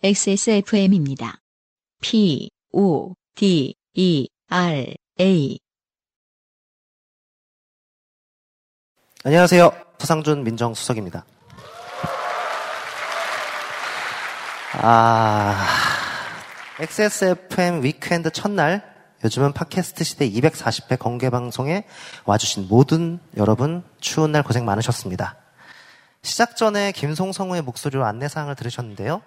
XSFM입니다. PODERA. 안녕하세요. 서상준 민정수석입니다. XSFM 위크엔드 첫날, 요즘은 팟캐스트 시대 240회 공개방송에 와주신 모든 여러분, 추운 날 고생 많으셨습니다. 시작 전에 김송성우의 목소리로 안내사항을 들으셨는데요.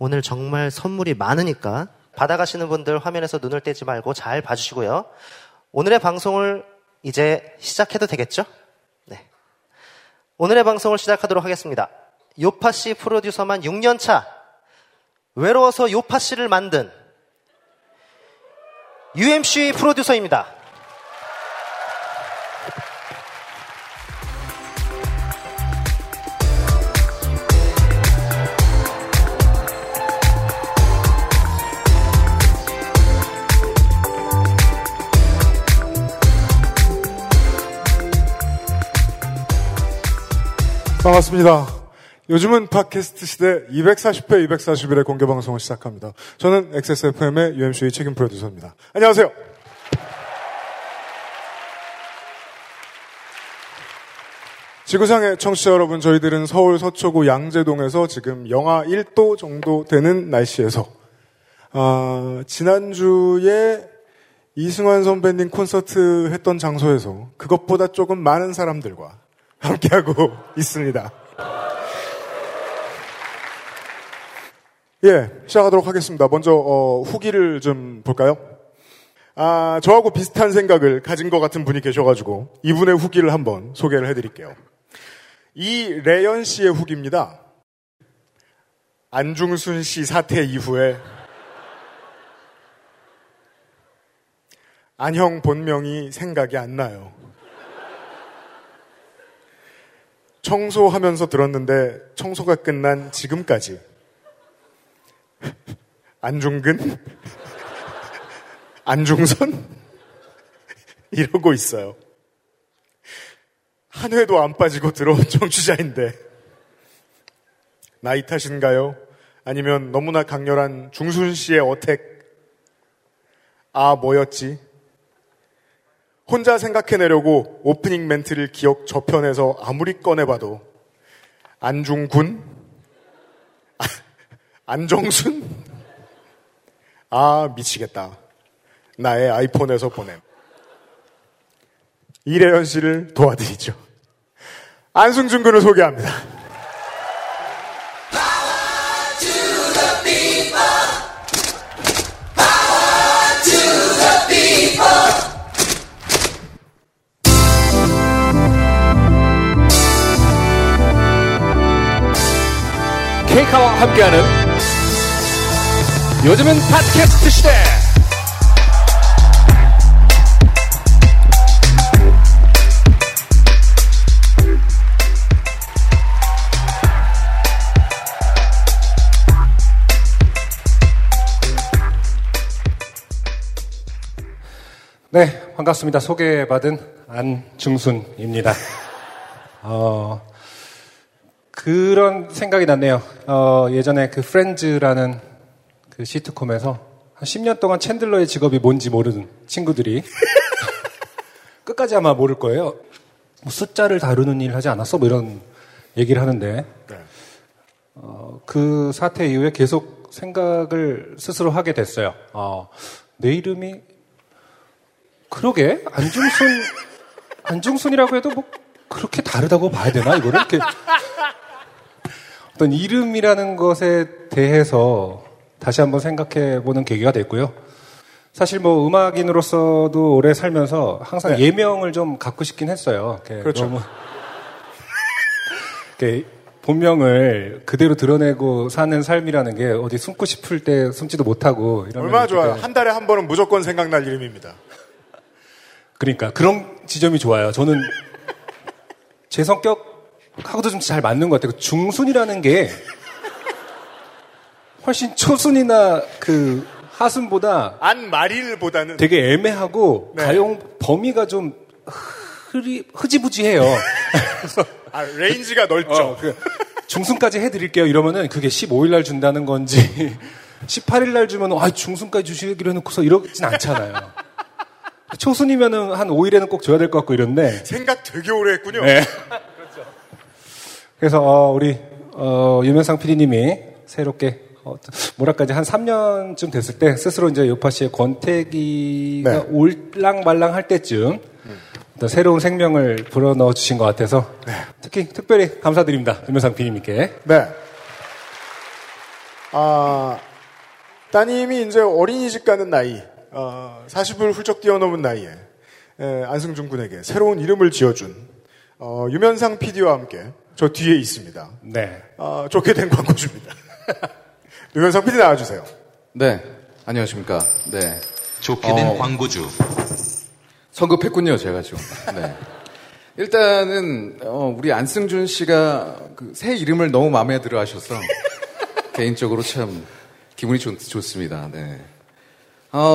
오늘 정말 선물이 많으니까 받아가시는 분들 화면에서 눈을 떼지 말고 잘 봐주시고요. 오늘의 방송을 이제 시작해도 되겠죠? 네. 오늘의 방송을 시작하도록 하겠습니다. 요파씨 프로듀서만 6년차, 외로워서 요파씨를 만든 UMC 프로듀서입니다. 반갑습니다. 요즘은 팟캐스트 시대 240회 240일의 공개방송을 시작합니다. 저는 XSFM의 UMC 책임 프로듀서입니다. 안녕하세요. 지구상의 청취자 여러분, 저희들은 서울 서초구 양재동에서 지금 영하 1도 정도 되는 날씨에서 지난주에 이승환 선배님 콘서트 했던 장소에서 그것보다 조금 많은 사람들과 함께하고 있습니다. 예, 시작하도록 하겠습니다. 먼저 후기를 좀 볼까요? 저하고 비슷한 생각을 가진 것 같은 분이 계셔가지고 이분의 후기를 한번 소개를 해드릴게요. 이래연 씨의 후기입니다. 안중순 씨 사태 이후에 안형 본명이 생각이 안 나요. 청소하면서 들었는데 청소가 끝난 지금까지 안중근? 안중선? 이러고 있어요. 한 회도 안 빠지고 들어온 청취자인데 나이 탓인가요? 아니면 너무나 강렬한 중순 씨의 어택? 뭐였지? 혼자 생각해내려고 오프닝 멘트를 기억 저편에서 아무리 꺼내봐도 안중군? 안정순? 미치겠다. 나의 아이폰에서 보냄. 이래연 씨를 도와드리죠. 안승준 군을 소개합니다. K Car와 함께하는 요즘은 팟캐스트 시대. 네, 반갑습니다. 소개받은 안중순입니다. 그런 생각이 났네요. 예전에 그 프렌즈라는 그 시트콤에서 한 10년 동안 챈들러의 직업이 뭔지 모르는 친구들이 끝까지 아마 모를 거예요. 뭐 숫자를 다루는 일 하지 않았어? 뭐 이런 얘기를 하는데 그 사태 이후에 계속 생각을 스스로 하게 됐어요. 내 이름이 그러게 안중순이라고 해도 뭐 그렇게 다르다고 봐야 되나? 이거를 이렇게 어떤 이름이라는 것에 대해서 다시 한번 생각해보는 계기가 됐고요. 사실 뭐 음악인으로서도 오래 살면서 항상 예명을 좀 갖고 싶긴 했어요. 그렇죠. 너무 본명을 그대로 드러내고 사는 삶이라는 게 어디 숨고 싶을 때 숨지도 못하고 이런 얼마나 좋아요. 한 달에 한 번은 무조건 생각날 이름입니다. 그러니까 그런 지점이 좋아요. 저는 제 성격 하고도 좀 잘 맞는 것 같아요. 중순이라는 게 훨씬 초순이나 그 하순보다 안마릴보다는 되게 애매하고 네. 가용 범위가 좀 흐지부지해요. 레인지가 넓죠. 중순까지 해드릴게요 이러면은 그게 15일날 준다는 건지 18일날 주면 아 중순까지 주시기로 해놓고서 이러진 않잖아요. 초순이면은 한 5일에는 꼭 줘야 될 것 같고 이런데 생각 되게 오래 했군요. 네. 그렇죠. 그래서 우리 유명상 PD님이 새롭게 뭐랄까지 한 3년쯤 됐을 때 스스로 이제 요파 씨의 권태기가 네. 올랑말랑 할 때쯤 새로운 생명을 불어넣어 주신 것 같아서 네. 특히 특별히 감사드립니다. 윤명상 PD님께. 네. 아 따님이 이제 어린이집 가는 나이, 40을 훌쩍 뛰어넘은 나이에 안승준 군에게 새로운 이름을 지어준 유명상 PD와 함께 저 뒤에 있습니다. 네. 좋게 된 광고주입니다. 유명상 PD 나와주세요. 네. 안녕하십니까. 네. 좋게 된 광고주. 성급했군요, 제가 지금. 네. 일단은, 우리 안승준 씨가 그 새 이름을 너무 마음에 들어 하셔서 개인적으로 참 기분이 좋습니다. 네.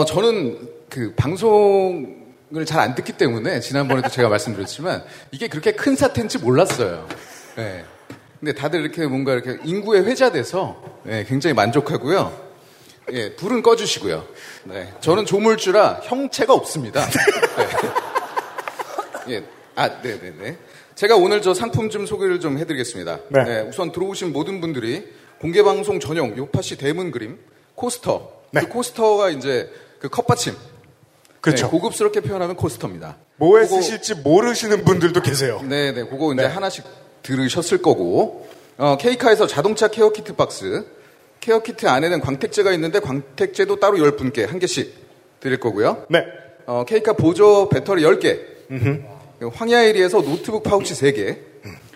저는 그 방송을 잘 안 듣기 때문에 지난번에도 제가 말씀드렸지만 이게 그렇게 큰 사태인지 몰랐어요. 네. 근데 다들 이렇게 뭔가 이렇게 인구에 회자돼서 네, 굉장히 만족하고요. 예, 불은 꺼주시고요. 네, 저는 조물주라 형체가 없습니다. 네. 예, 네네네. 제가 오늘 저 상품 좀 소개를 좀 해드리겠습니다. 네. 네, 우선 들어오신 모든 분들이 공개방송 전용 요파시 대문 그림 코스터. 네. 그 코스터가 이제 그 컵받침. 그렇죠. 네, 고급스럽게 표현하면 코스터입니다. 뭐에 그거, 쓰실지 모르시는 분들도 계세요. 네네, 그거 이제 네. 하나씩 들으셨을 거고. K카에서 자동차 케어 키트 박스. 케어 키트 안에는 광택제가 있는데 광택제도 따로 10분께 한 개씩 드릴 거고요. 네. K카 보조 배터리 10개. 황야일이에서 노트북 파우치 3개.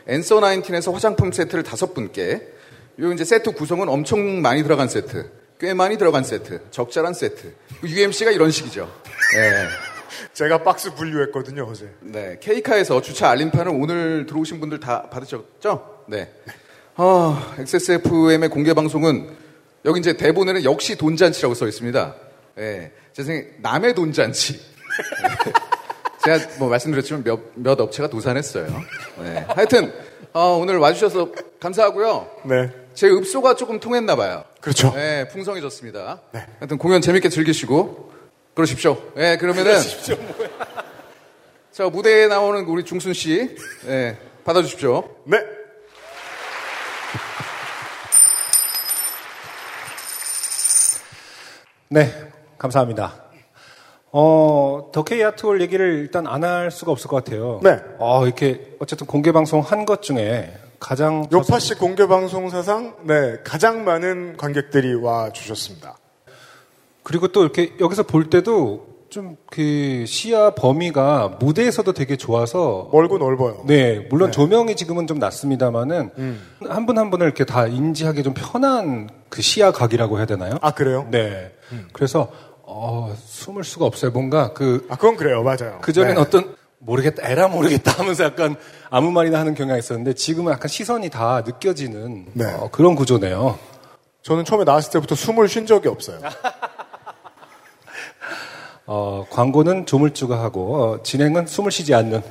Answer 19에서 화장품 세트를 5분께. 요 이제 세트 구성은 엄청 많이 들어간 세트. 꽤 많이 들어간 세트. 적절한 세트. UMC가 이런 식이죠. 네. 제가 박스 분류했거든요, 어제. 네. K카에서 주차 알림판을 오늘 들어오신 분들 다 받으셨죠? 네. XSFM의 공개 방송은 여기 이제 대본에는 역시 돈잔치라고 써 있습니다. 예, 제 생각에 남의 돈잔치. 제가 뭐 말씀드렸지만 몇 업체가 도산했어요. 네. 하여튼 오늘 와주셔서 감사하고요. 네. 제 읍소가 조금 통했나 봐요. 그렇죠. 예, 풍성해졌습니다. 네. 하여튼 공연 재밌게 즐기시고 그러십시오. 예, 그러면은 그러십시오, 뭐야. 자, 무대에 나오는 우리 중순 씨, 예, 받아주십시오. 네. 네, 감사합니다. 더 K 아트홀 얘기를 일단 안 할 수가 없을 것 같아요. 네. 이렇게 어쨌든 공개 방송 한 것 중에 가장 요파시 공개 방송 사상 네 가장 많은 관객들이 와 주셨습니다. 그리고 또 이렇게 여기서 볼 때도 좀 그 시야 범위가 무대에서도 되게 좋아서 멀고 넓어요. 네, 물론 네. 조명이 지금은 좀 낮습니다만은 한 분 한 분을 이렇게 다 인지하기 좀 편한 그 시야각이라고 해야 되나요? 아 그래요? 네. 그래서 숨을 수가 없어요. 뭔가 그건 그래요, 맞아요. 그 전에는 네. 어떤 모르겠다 하면서 약간 아무 말이나 하는 경향이 있었는데 지금은 약간 시선이 다 느껴지는 네. 그런 구조네요. 저는 처음에 나왔을 때부터 숨을 쉰 적이 없어요. 광고는 조물주가 하고 진행은 숨을 쉬지 않는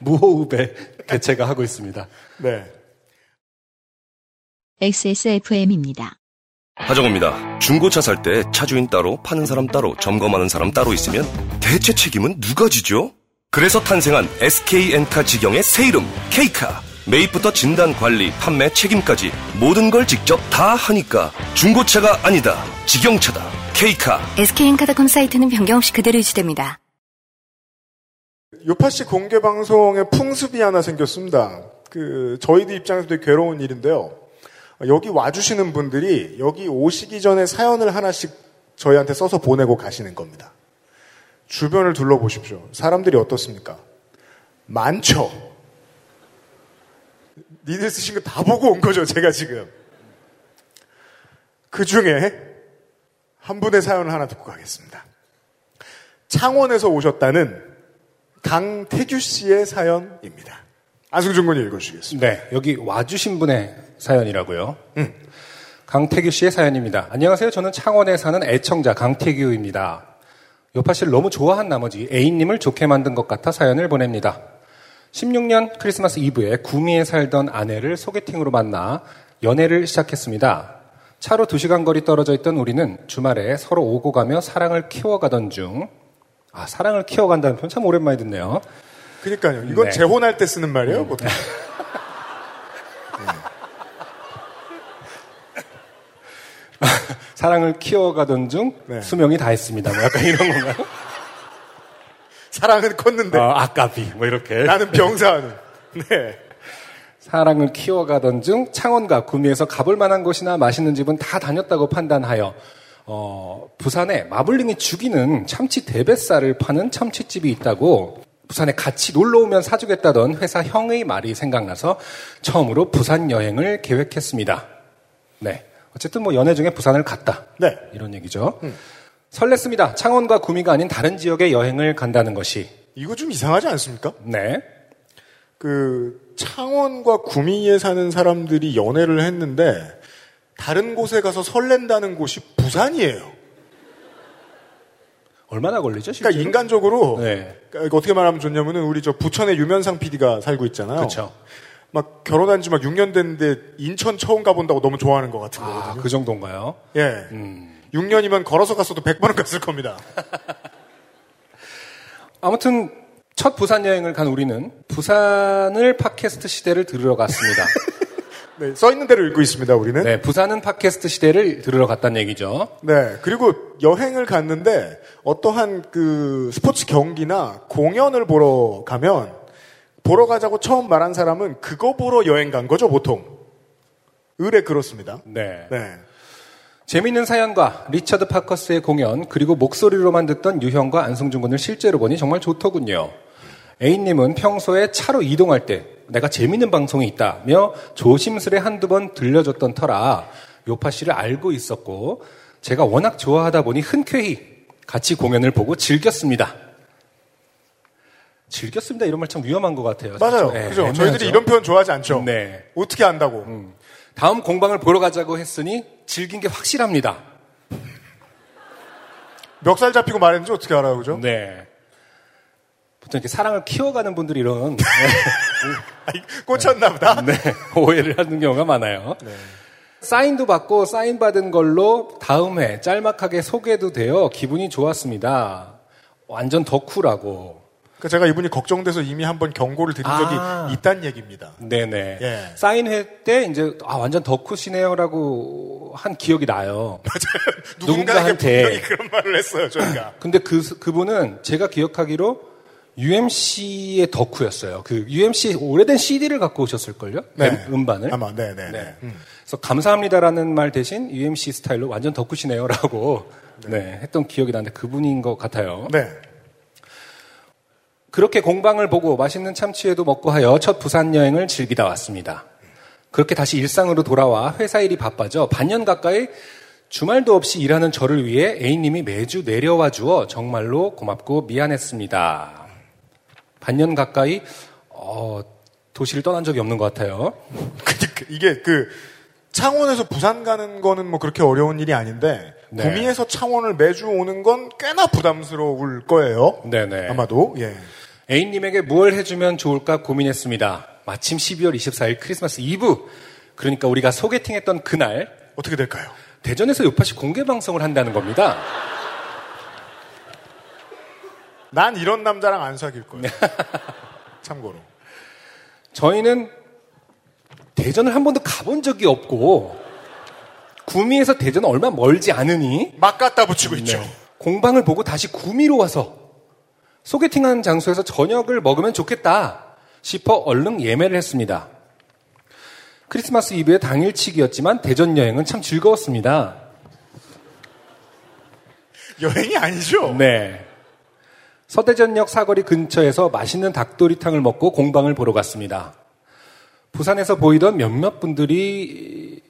무호흡의 개체가 하고 있습니다. 네. XSFM입니다. 하정우입니다. 중고차 살 때 차주인 따로, 파는 사람 따로, 점검하는 사람 따로 있으면 대체 책임은 누가 지죠? 그래서 탄생한 SK엔카 직영의 새 이름 K카. 매입부터 진단, 관리, 판매, 책임까지 모든 걸 직접 다 하니까 중고차가 아니다. 직영차다. K카. SK엔카닷컴 사이트는 변경 없이 그대로 유지됩니다. 요파시 공개 방송에 풍습이 하나 생겼습니다. 저희들 입장에서 되게 괴로운 일인데요. 여기 와주시는 분들이 여기 오시기 전에 사연을 하나씩 저희한테 써서 보내고 가시는 겁니다. 주변을 둘러보십시오. 사람들이 어떻습니까? 많죠. 니들 쓰신 거 다 보고 온 거죠, 제가 지금. 그 중에 한 분의 사연을 하나 듣고 가겠습니다. 창원에서 오셨다는 강태규 씨의 사연입니다. 안승준 군이 읽어주시겠습니다. 네, 여기 와주신 분의 사연이라고요. 강태규 씨의 사연입니다. 안녕하세요. 저는 창원에 사는 애청자 강태규입니다. 요파 씨를 너무 좋아한 나머지 A님을 좋게 만든 것 같아 사연을 보냅니다. 16년 크리스마스 이브에 구미에 살던 아내를 소개팅으로 만나 연애를 시작했습니다. 차로 2시간 거리 떨어져 있던 우리는 주말에 서로 오고 가며 사랑을 키워가던 중, 아, 사랑을 키워간다는 표현 참 오랜만에 듣네요. 그러니까요. 이건 네. 재혼할 때 쓰는 말이에요. 보통. 사랑을 키워가던 중 네. 수명이 다했습니다. 뭐 약간 이런 건가요? 사랑은 컸는데 아까비 뭐 이렇게 나는 병사하는 네. 사랑을 키워가던 중 창원과 구미에서 가볼 만한 곳이나 맛있는 집은 다 다녔다고 판단하여 부산에 마블링이 죽이는 참치 대뱃살을 파는 참치집이 있다고 부산에 같이 놀러오면 사주겠다던 회사 형의 말이 생각나서 처음으로 부산 여행을 계획했습니다. 네, 어쨌든 뭐 연애 중에 부산을 갔다. 네, 이런 얘기죠. 설렜습니다. 창원과 구미가 아닌 다른 지역에 여행을 간다는 것이. 이거 좀 이상하지 않습니까? 네. 창원과 구미에 사는 사람들이 연애를 했는데 다른 곳에 가서 설렌다는 곳이 부산이에요. 얼마나 걸리죠? 실제로? 그러니까 인간적으로 네. 그러니까 어떻게 말하면 좋냐면은 우리 저 부천에 유면상 PD가 살고 있잖아요. 그렇죠. 막 결혼한 지 막 6년 됐는데 인천 처음 가본다고 너무 좋아하는 것 같은 거거든요. 아, 그 정도인가요? 예. 6년이면 걸어서 갔어도 100번은 갔을 겁니다. 아무튼 첫 부산 여행을 간 우리는 부산을 팟캐스트 시대를 들으러 갔습니다. 네, 써 있는 대로 읽고 있습니다. 우리는. 네, 부산은 팟캐스트 시대를 들으러 갔다는 얘기죠. 네, 그리고 여행을 갔는데 어떠한 그 스포츠 경기나 공연을 보러 가면 보러 가자고 처음 말한 사람은 그거 보러 여행 간 거죠, 보통. 의례 그렇습니다. 네. 네. 재미있는 사연과 리처드 파커스의 공연 그리고 목소리로만 듣던 유형과 안승준 군을 실제로 보니 정말 좋더군요. A님은 평소에 차로 이동할 때 내가 재밌는 방송이 있다며 조심스레 한두 번 들려줬던 터라 요파 씨를 알고 있었고 제가 워낙 좋아하다 보니 흔쾌히 같이 공연을 보고 즐겼습니다. 즐겼습니다. 이런 말 참 위험한 것 같아요. 맞아요. 네, 그죠? 저희들이 이런 표현 좋아하지 않죠. 네. 어떻게 안다고. 다음 공방을 보러 가자고 했으니 즐긴 게 확실합니다. 멱살 잡히고 말했는지 어떻게 알아요, 그죠? 네. 보통 이렇게 사랑을 키워가는 분들이 이런. 네. 꽂혔나 보다? 네. 오해를 하는 경우가 많아요. 네. 사인도 받고 사인받은 걸로 다음 회 짤막하게 소개도 되어 기분이 좋았습니다. 완전 덕후라고. 그러니까 제가 이분이 걱정돼서 이미 한번 경고를 드린 적이 있단 얘기입니다. 네네. 예. 사인회 때 이제 완전 덕후시네요라고 한 기억이 나요. 맞아요. 누군가한테 분명히 그런 말을 했어요, 저희가. 근데 그분은 제가 기억하기로 UMC의 덕후였어요. 그 UMC 오래된 CD를 갖고 오셨을걸요? 네. 음반을. 아마 네네네. 네. 그래서 감사합니다라는 말 대신 UMC 스타일로 완전 덕후시네요라고 네, 했던 기억이 나는데 그분인 것 같아요. 네. 그렇게 공방을 보고 맛있는 참치회도 먹고 하여 첫 부산 여행을 즐기다 왔습니다. 그렇게 다시 일상으로 돌아와 회사 일이 바빠져 반년 가까이 주말도 없이 일하는 저를 위해 A님이 매주 내려와 주어 정말로 고맙고 미안했습니다. 반년 가까이 도시를 떠난 적이 없는 것 같아요. 이게 창원에서 부산 가는 거는 뭐 그렇게 어려운 일이 아닌데 네. 구미에서 창원을 매주 오는 건 꽤나 부담스러울 거예요. 네네. 아마도. 예. A님에게 뭘 해주면 좋을까 고민했습니다. 마침 12월 24일 크리스마스 이브. 그러니까 우리가 소개팅했던 그날. 어떻게 될까요? 대전에서 요파시 공개방송을 한다는 겁니다. 난 이런 남자랑 안 사귈 거예요. 참고로. 저희는 대전을 한 번도 가본 적이 없고 구미에서 대전은 얼마 멀지 않으니 막 갖다 붙이고 있죠. 공방을 보고 다시 구미로 와서 소개팅한 장소에서 저녁을 먹으면 좋겠다 싶어 얼른 예매를 했습니다. 크리스마스 이브의 당일치기였지만 대전 여행은 참 즐거웠습니다. 여행이 아니죠? 네. 서대전역 사거리 근처에서 맛있는 닭도리탕을 먹고 공방을 보러 갔습니다. 부산에서 보이던 분들이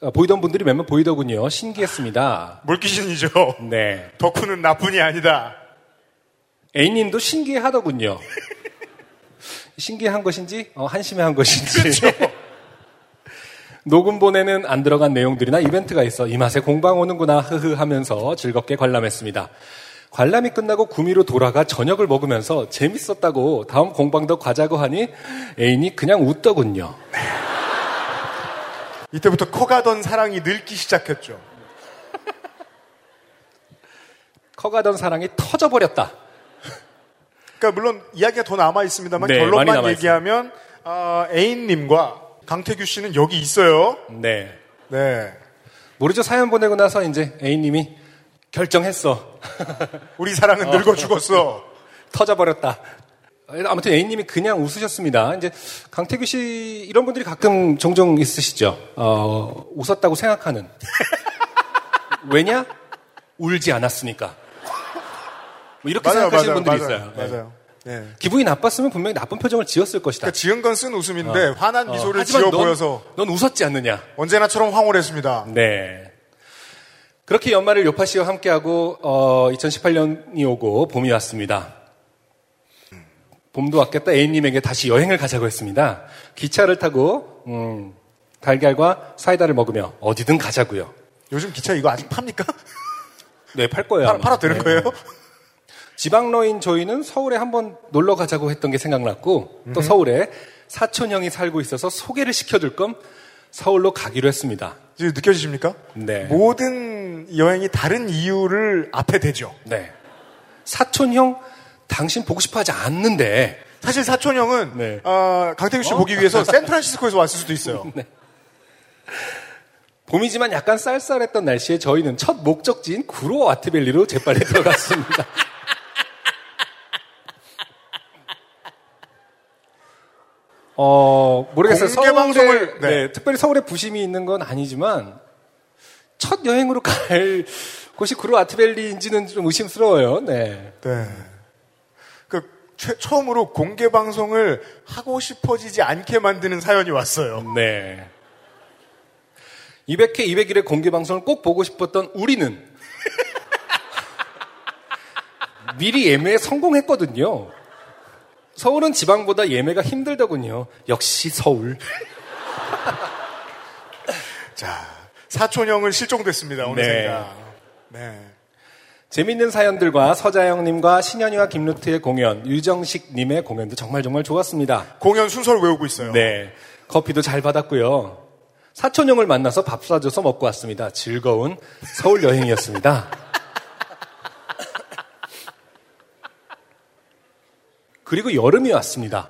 몇몇 보이더군요. 신기했습니다. 물귀신이죠. 네. 덕후는 나뿐이 아니다. A님도 신기해하더군요. 신기한 것인지 한심해한 것인지. 그렇죠. 녹음본에는 안 들어간 내용들이나 이벤트가 있어 이 맛에 공방 오는구나 하면서 즐겁게 관람했습니다. 관람이 끝나고 구미로 돌아가 저녁을 먹으면서 재밌었다고 다음 공방도 가자고 하니 애인이 그냥 웃더군요. 이때부터 커가던 사랑이 늙기 시작했죠. 커가던 사랑이 터져버렸다. 그러니까 물론 이야기가 더 남아있습니다만 네, 결론만 얘기하면 애인님과 강태규 씨는 여기 있어요. 네. 네. 모르죠. 사연 보내고 나서 이제 애인님이 결정했어. 우리 사랑은 늙어 죽었어. 터져버렸다. 아무튼 애인님이 그냥 웃으셨습니다. 이제 강태규 씨 이런 분들이 가끔 종종 있으시죠. 웃었다고 생각하는. 왜냐? 울지 않았으니까. 뭐 이렇게 맞아요, 생각하시는 맞아요, 분들이 맞아요, 있어요. 맞아요. 네. 네. 기분이 나빴으면 분명히 나쁜 표정을 지었을 것이다. 그러니까 지은 건 쓴 웃음인데 환한 미소를 지어 보여서 넌 웃었지 않느냐. 언제나처럼 황홀했습니다. 네. 그렇게 연말을 요파 씨와 함께하고 2018년이 오고 봄이 왔습니다. 봄도 왔겠다. 애인님에게 다시 여행을 가자고 했습니다. 기차를 타고 달걀과 사이다를 먹으며 어디든 가자고요. 요즘 기차 이거 아직 팝니까? 네, 팔 거예요. 팔아 드릴 거예요? 지방러인 저희는 서울에 한번 놀러 가자고 했던 게 생각났고 또 서울에 사촌 형이 살고 있어서 소개를 시켜줄 겸 서울로 가기로 했습니다. 지금 느껴지십니까? 네. 모든 여행이 다른 이유를 앞에 대죠. 네. 사촌 형 당신 보고 싶어 하지 않는데 사실 사촌 형은 네. 강태규 씨 보기 위해서 샌프란시스코에서 왔을 수도 있어요. 네. 봄이지만 약간 쌀쌀했던 날씨에 저희는 첫 목적지인 구로 아트밸리로 재빨리 들어갔습니다. 모르겠어요. 서울에, 네. 특별히 서울에 부심이 있는 건 아니지만 첫 여행으로 갈 곳이 구로 아트밸리인지는 좀 의심스러워요. 네. 네. 처음으로 공개 방송을 하고 싶어지지 않게 만드는 사연이 왔어요. 네. 200회, 201회 공개 방송을 꼭 보고 싶었던 우리는 미리 예매에 성공했거든요. 서울은 지방보다 예매가 힘들더군요. 역시 서울. 자, 사촌형은 실종됐습니다. 오늘 네. 생각. 네. 재밌는 사연들과 서자영님과 신현이와 김루트의 공연, 유정식님의 공연도 정말 정말 좋았습니다. 공연 순서를 외우고 있어요. 네. 커피도 잘 받았고요. 사촌형을 만나서 밥 사줘서 먹고 왔습니다. 즐거운 서울 여행이었습니다. 그리고 여름이 왔습니다.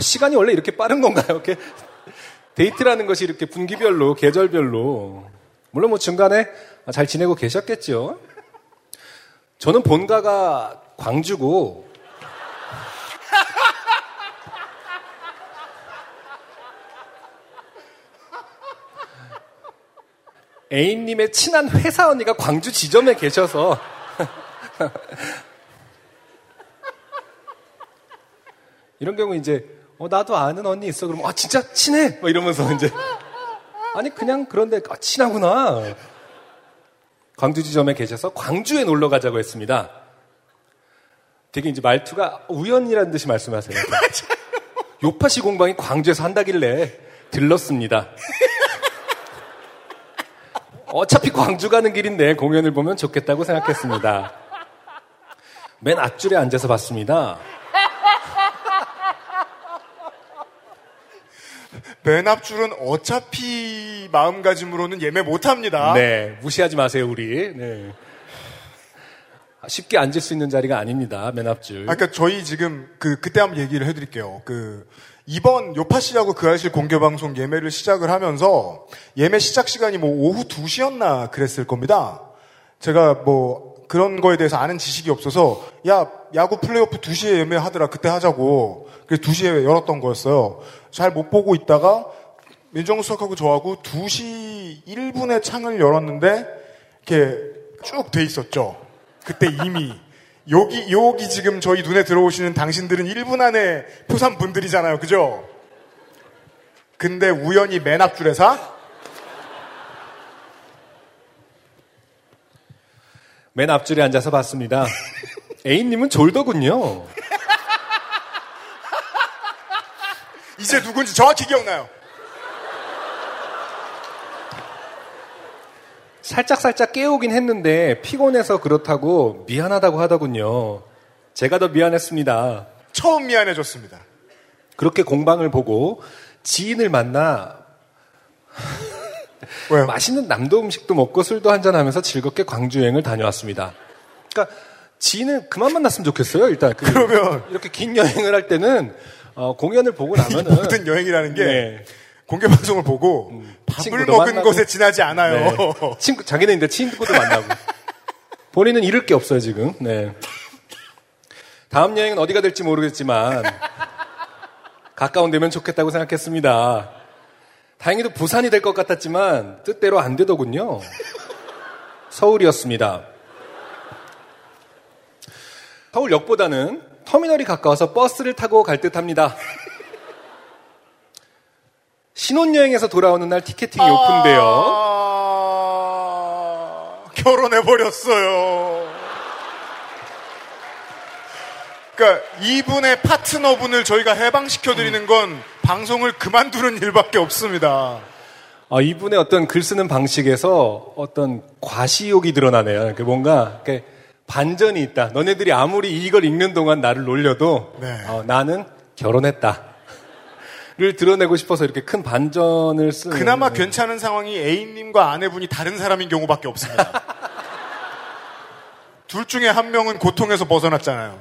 시간이 원래 이렇게 빠른 건가요? 이렇게 데이트라는 것이 이렇게 분기별로, 계절별로. 물론 뭐 중간에 잘 지내고 계셨겠죠. 저는 본가가 광주고 애인님의 친한 회사 언니가 광주 지점에 계셔서 이런 경우 이제 나도 아는 언니 있어 그러면 진짜 친해 막 이러면서 이제 아니 그냥 그런데 친하구나. 광주 지점에 계셔서 광주에 놀러 가자고 했습니다. 되게 이제 말투가 우연이라는 듯이 말씀하세요. 요파시 공방이 광주에서 한다길래 들렀습니다. 어차피 광주 가는 길인데 공연을 보면 좋겠다고 생각했습니다. 맨 앞줄에 앉아서 봤습니다. 맨 앞줄은 어차피 마음가짐으로는 예매 못합니다. 네, 무시하지 마세요 우리. 네. 쉽게 앉을 수 있는 자리가 아닙니다. 맨 앞줄. 아까 저희 지금 그때 한번 얘기를 해드릴게요. 이번 요파 씨하고 그 아실 공개 방송 예매를 시작을 하면서 예매 시작 시간이 뭐 오후 2시였나 그랬을 겁니다. 제가 뭐 그런 거에 대해서 아는 지식이 없어서 야구 플레이오프 2시에 예매하더라 그때 하자고. 그래서 2시에 열었던 거였어요. 잘 못 보고 있다가 민정수석하고 저하고 2시 1분에 창을 열었는데 이렇게 쭉 돼 있었죠. 그때 이미 여기 지금 저희 눈에 들어오시는 당신들은 1분 안에 포산 분들이잖아요. 그죠? 근데 우연히 맨 앞줄에서 맨 앞줄에 앉아서 봤습니다. 애인님은 졸더군요. 이제 누군지 정확히 기억나요. 살짝살짝 깨우긴 했는데 피곤해서 그렇다고 미안하다고 하더군요. 제가 더 미안했습니다. 처음 미안해졌습니다. 그렇게 공방을 보고 지인을 만나 왜요? 맛있는 남도 음식도 먹고 술도 한잔하면서 즐겁게 광주 여행을 다녀왔습니다. 그러니까 지인을 그만 만났으면 좋겠어요. 일단 그러면 이렇게 긴 여행을 할 때는 공연을 보고 나면은 모든 여행이라는 게 네. 공개 방송을 보고 밥을 먹은 만나고. 곳에 지나지 않아요. 네. 친구 자기는 이제 친구도 만나고 본인은 잃을 게 없어요 지금. 네. 다음 여행은 어디가 될지 모르겠지만 가까운 데면 좋겠다고 생각했습니다. 다행히도 부산이 될 것 같았지만 뜻대로 안 되더군요. 서울이었습니다. 서울역보다는 터미널이 가까워서 버스를 타고 갈 듯합니다. 신혼여행에서 돌아오는 날 티켓팅이 오픈돼요. 결혼해버렸어요. 그러니까 이분의 파트너분을 저희가 해방시켜드리는 건 방송을 그만두는 일밖에 없습니다. 이분의 어떤 글 쓰는 방식에서 어떤 과시욕이 드러나네요. 뭔가 이렇게 반전이 있다. 너네들이 아무리 이걸 읽는 동안 나를 놀려도 네. 나는 결혼했다. 를 드러내고 싶어서 이렇게 큰 반전을 쓰는 그나마 괜찮은 상황이 애인님과 아내분이 다른 사람인 경우밖에 없습니다. 둘 중에 한 명은 고통에서 벗어났잖아요.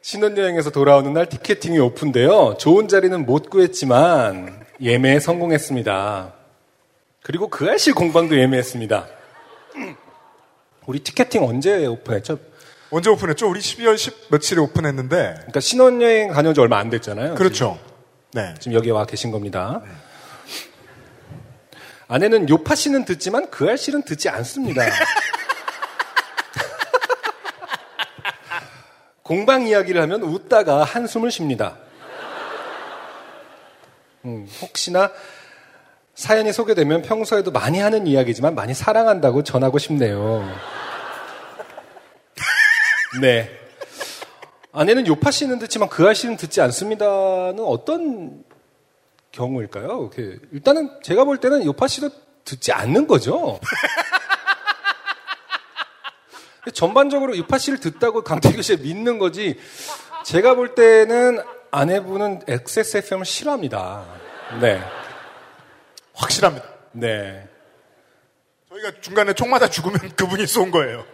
신혼여행에서 돌아오는 날 티켓팅이 오픈돼요. 좋은 자리는 못 구했지만 예매에 성공했습니다. 그리고 그 알실 공방도 예매했습니다. 우리 티켓팅 언제 오픈했죠? 언제 오픈했죠? 우리 12월 10 며칠에 오픈했는데. 그러니까 신혼여행 다녀온 지 얼마 안 됐잖아요. 그렇죠. 지금. 네. 지금 여기 와 계신 겁니다. 네. 아내는 요파 씨는 듣지만 그 알씨는 듣지 않습니다. 공방 이야기를 하면 웃다가 한숨을 쉽니다. 혹시나 사연이 소개되면 평소에도 많이 하는 이야기지만 많이 사랑한다고 전하고 싶네요. 네. 아내는 요파 씨는 듣지만 그 아씨는 듣지 않습니다는 어떤 경우일까요? 일단은 제가 볼 때는 요파 씨도 듣지 않는 거죠. 전반적으로 요파 씨를 듣다고 강태규 씨를 믿는 거지. 제가 볼 때는 아내분은 XSFM을 싫어합니다. 네. 확실합니다. 네. 저희가 중간에 총 맞아 죽으면 그분이 쏜 거예요.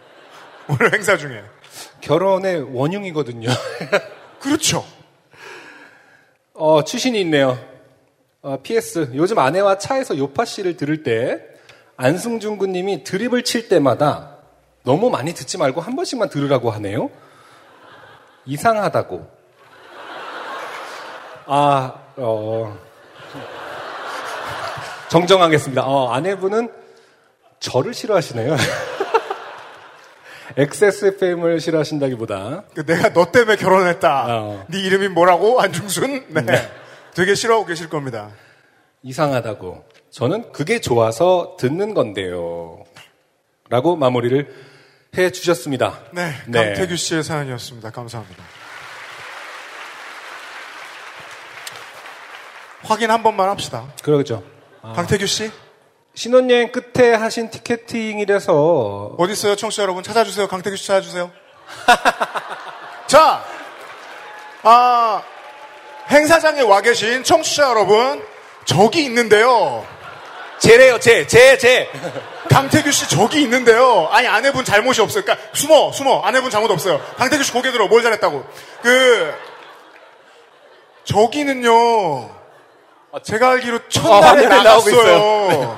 오늘 행사 중에. 결혼의 원흉이거든요. 그렇죠. 추신이 있네요. PS. 요즘 아내와 차에서 요파 씨를 들을 때 안승준 군님이 드립을 칠 때마다 너무 많이 듣지 말고 한 번씩만 들으라고 하네요. 이상하다고. 정정하겠습니다. 아내분은 저를 싫어하시네요. XSFM을 싫어하신다기보다. 내가 너 때문에 결혼했다. 네 이름이 뭐라고? 안중순? 네. 되게 싫어하고 계실 겁니다. 이상하다고. 저는 그게 좋아서 듣는 건데요. 라고 마무리를 해주셨습니다. 네. 강태규 씨의 사연이었습니다. 감사합니다. 확인 한 번만 합시다. 그러겠죠. 강태규 씨? 신혼여행 끝에 하신 티켓팅이라서. 어딨어요, 청취자 여러분? 찾아주세요. 강태규 씨 찾아주세요. 자! 행사장에 와 계신 청취자 여러분, 저기 있는데요. 쟤래요, 쟤. 강태규 씨 저기 있는데요. 아니, 아내분 잘못이 없어요. 그러니까, 숨어. 아내분 잘못 없어요. 강태규 씨 고개 들어. 뭘 잘했다고. 저기는요. 제가 알기로 첫날에 나갔어요. 네.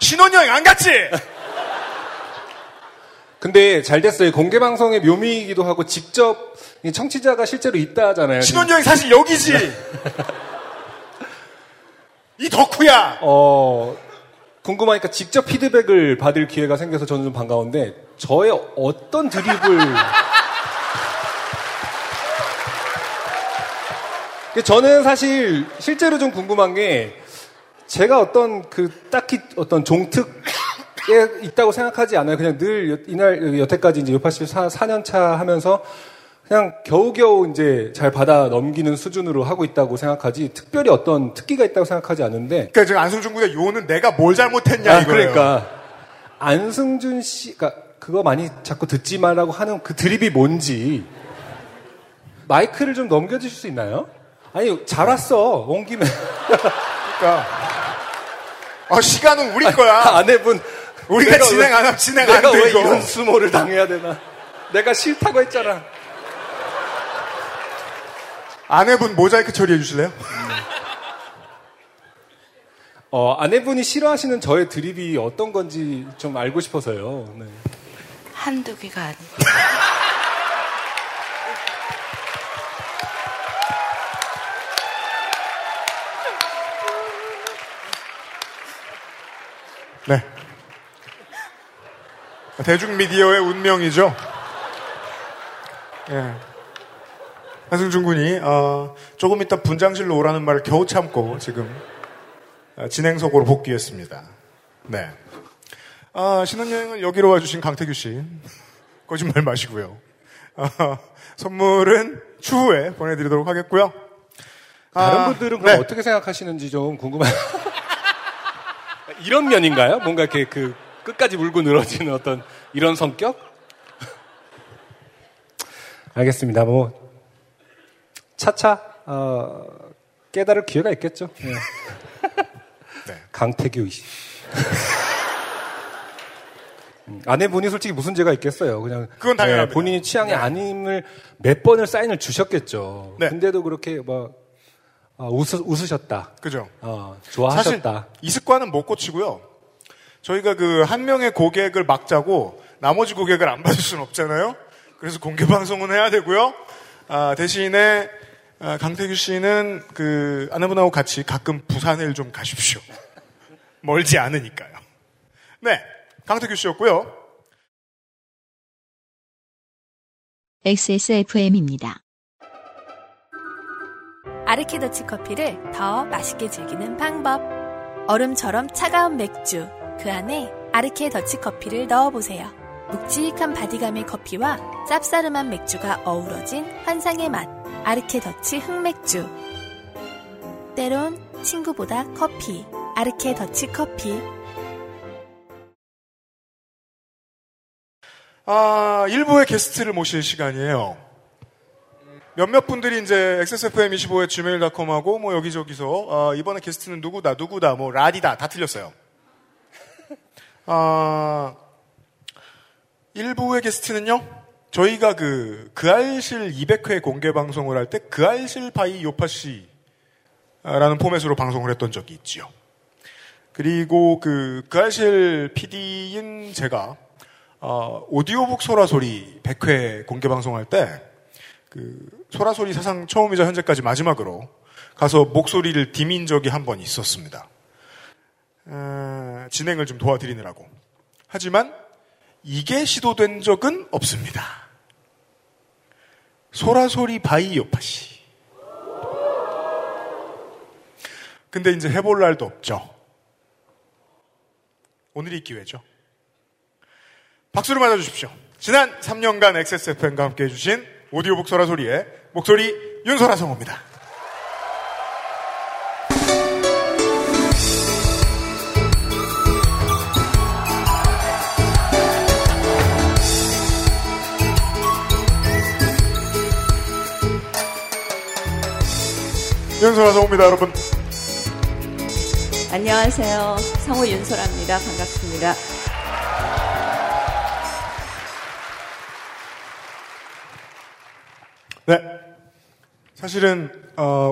신혼여행 안 갔지? 근데 잘 됐어요. 공개방송의 묘미이기도 하고 직접 청취자가 실제로 있다 하잖아요. 신혼여행 사실 여기지. 이 덕후야. 궁금하니까 직접 피드백을 받을 기회가 생겨서 저는 좀 반가운데 저의 어떤 드립을... 저는 사실 실제로 좀 궁금한 게 제가 어떤 딱히 어떤 종특에 있다고 생각하지 않아요. 그냥 늘 이날 여태까지 이제 요파 씨 4년 차 하면서 그냥 겨우겨우 이제 잘 받아 넘기는 수준으로 하고 있다고 생각하지 특별히 어떤 특기가 있다고 생각하지 않는데. 그러니까 지금 안승준 군의 요는 내가 뭘 잘못했냐 이거예요. 그러니까 안승준 씨가 그거 많이 자꾸 듣지 말라고 하는 그 드립이 뭔지 마이크를 좀 넘겨주실 수 있나요? 아니 잘 왔어 온 김에. 그러니까 시간은 우리 거야. 아내분 우리가 진행 안 하면 진행 안 되고. 내가 왜 이런 수모를 당해야 되나? 내가 싫다고 했잖아. 아내분 모자이크 처리해 주실래요? 아내분이 싫어하시는 저의 드립이 어떤 건지 좀 알고 싶어서요. 네. 한두 개가 아니고. 네. 대중미디어의 운명이죠. 예. 한승준 군이 조금 이따 분장실로 오라는 말을 겨우 참고 지금 진행석으로 복귀했습니다. 네. 신혼여행을 여기로 와주신 강태규 씨 거짓말 마시고요. 선물은 추후에 보내드리도록 하겠고요. 다른 분들은 그럼 네. 어떻게 생각하시는지 좀 궁금해요. 이런 면인가요? 뭔가 이렇게 그 끝까지 물고 늘어지는 어떤 이런 성격? 알겠습니다. 뭐. 차차 깨달을 기회가 있겠죠. 네. 네. 강태규 씨. 아내분이 솔직히 무슨 죄가 있겠어요. 그냥 그건 당연합니다. 네, 본인이 취향이 네. 아님을 몇 번을 사인을 주셨겠죠. 네. 근데도 그렇게 막 웃으셨다. 그죠. 좋아하셨다. 사실 이 습관은 못 고치고요. 저희가 그 한 명의 고객을 막자고 나머지 고객을 안 받을 수는 없잖아요. 그래서 공개 방송은 해야 되고요. 대신에 강태규 씨는 그 아내분하고 같이 가끔 부산을 좀 가십시오. 멀지 않으니까요. 네, 강태규 씨였고요. XSFM입니다. 아르케 더치 커피를 더 맛있게 즐기는 방법. 얼음처럼 차가운 맥주 그 안에 아르케 더치 커피를 넣어보세요. 묵직한 바디감의 커피와 쌉싸름한 맥주가 어우러진 환상의 맛. 아르케 더치 흑맥주. 때론 친구보다 커피. 아르케 더치 커피. 1부의 게스트를 모실 시간이에요. 몇몇 분들이 이제 XSFM25의 gmail.com하고 뭐 여기저기서 이번에 게스트는 누구다 뭐 라디다 다 틀렸어요. 일부의 게스트는요, 저희가 그 알실 200회 공개 방송을 할 때 그 알실 바이 요파씨라는 포맷으로 방송을 했던 적이 있지요. 그리고 그 알실 PD인 제가, 오디오북 소라소리 100회 공개 방송할 때, 소라소리 사상 처음이자 현재까지 마지막으로 가서 목소리를 디민 적이 한 번 있었습니다. 진행을 좀 도와드리느라고. 하지만, 이게 시도된 적은 없습니다. 소라소리 바이 요파씨. 근데 이제 해볼 날도 없죠. 오늘이 기회죠. 박수를 맞아주십시오. 지난 3년간 XSFM과 함께 해주신 오디오북 소라소리의 목소리 윤소라 성우입니다. 윤소라 성우입니다, 여러분. 안녕하세요. 성우 윤소라입니다. 반갑습니다. 네. 사실은,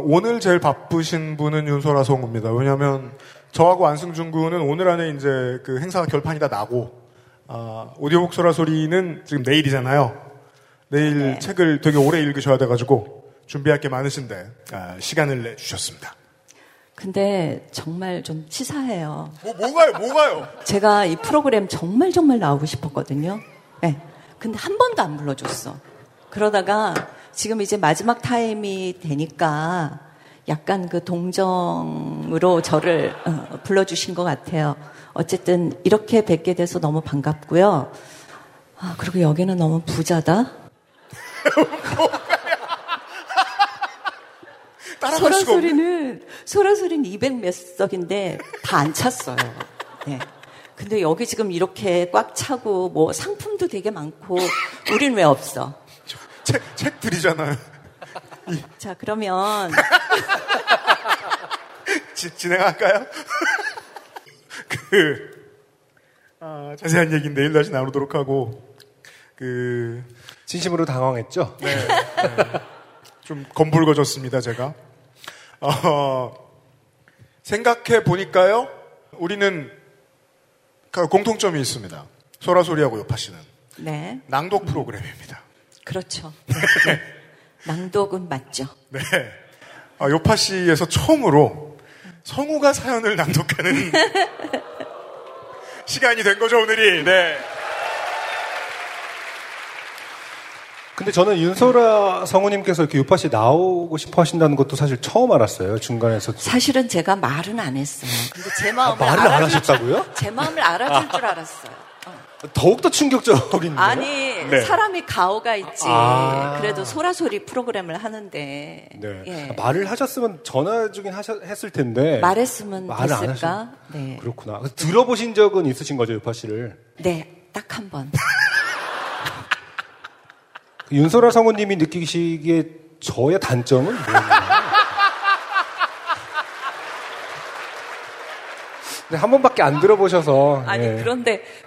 오늘 제일 바쁘신 분은 윤소라 성우입니다. 왜냐면, 저하고 안승준 군은 오늘 안에 이제 그 행사 결판이 다 나고, 오디오북 소라 소리는 지금 내일이잖아요. 내일 네. 책을 되게 오래 읽으셔야 돼가지고, 준비할 게 많으신데 시간을 내주셨습니다. 근데 정말 좀 치사해요. 뭐가요? 제가 이 프로그램 정말 나오고 싶었거든요. 네. 근데 한 번도 안 불러줬어. 그러다가 지금 이제 마지막 타임이 되니까 약간 그 동정으로 저를 불러주신 것 같아요. 어쨌든 이렇게 뵙게 돼서 너무 반갑고요. 그리고 여기는 너무 부자다. 소라 소리는, 소라 소리는 200몇 석인데 다 안 찼어요. 네. 근데 여기 지금 이렇게 꽉 차고 뭐 상품도 되게 많고 우린 왜 없어? 책 드리잖아요. 자, 그러면 진행할까요? 자세한 얘기인데 내일 다시 나누도록 하고 진심으로 당황했죠? 네. 좀 검붉어졌습니다, 제가. 생각해 보니까요, 우리는 공통점이 있습니다. 소라소리하고 요파 씨는. 네. 낭독 프로그램입니다. 그렇죠. 네. 낭독은 맞죠. 네. 요파 씨에서 처음으로 성우가 사연을 낭독하는 시간이 된 거죠, 오늘이. 네. 근데 저는 윤소라 성우님께서 이렇게 요파 씨 나오고 싶어 하신다는 것도 사실 처음 알았어요. 중간에서. 사실은 제가 말은 안 했어요. 근데 제 마음을 말을 안 하셨다고요? 제 마음을 알아줄 줄 알았어요. 더욱더 충격적인데요. 아니, 네. 사람이 가오가 있지. 그래도 소라소리 프로그램을 하는데. 네. 예. 말을 하셨으면 전화 중에 했을 텐데. 말했으면 됐을까? 네. 그렇구나. 들어보신 적은 있으신 거죠, 요파 씨를? 네, 딱 한 번. 윤소라 성우님이 느끼시기에 저의 단점은 뭐예요? 한 번밖에 안 들어보셔서. 아니, 예.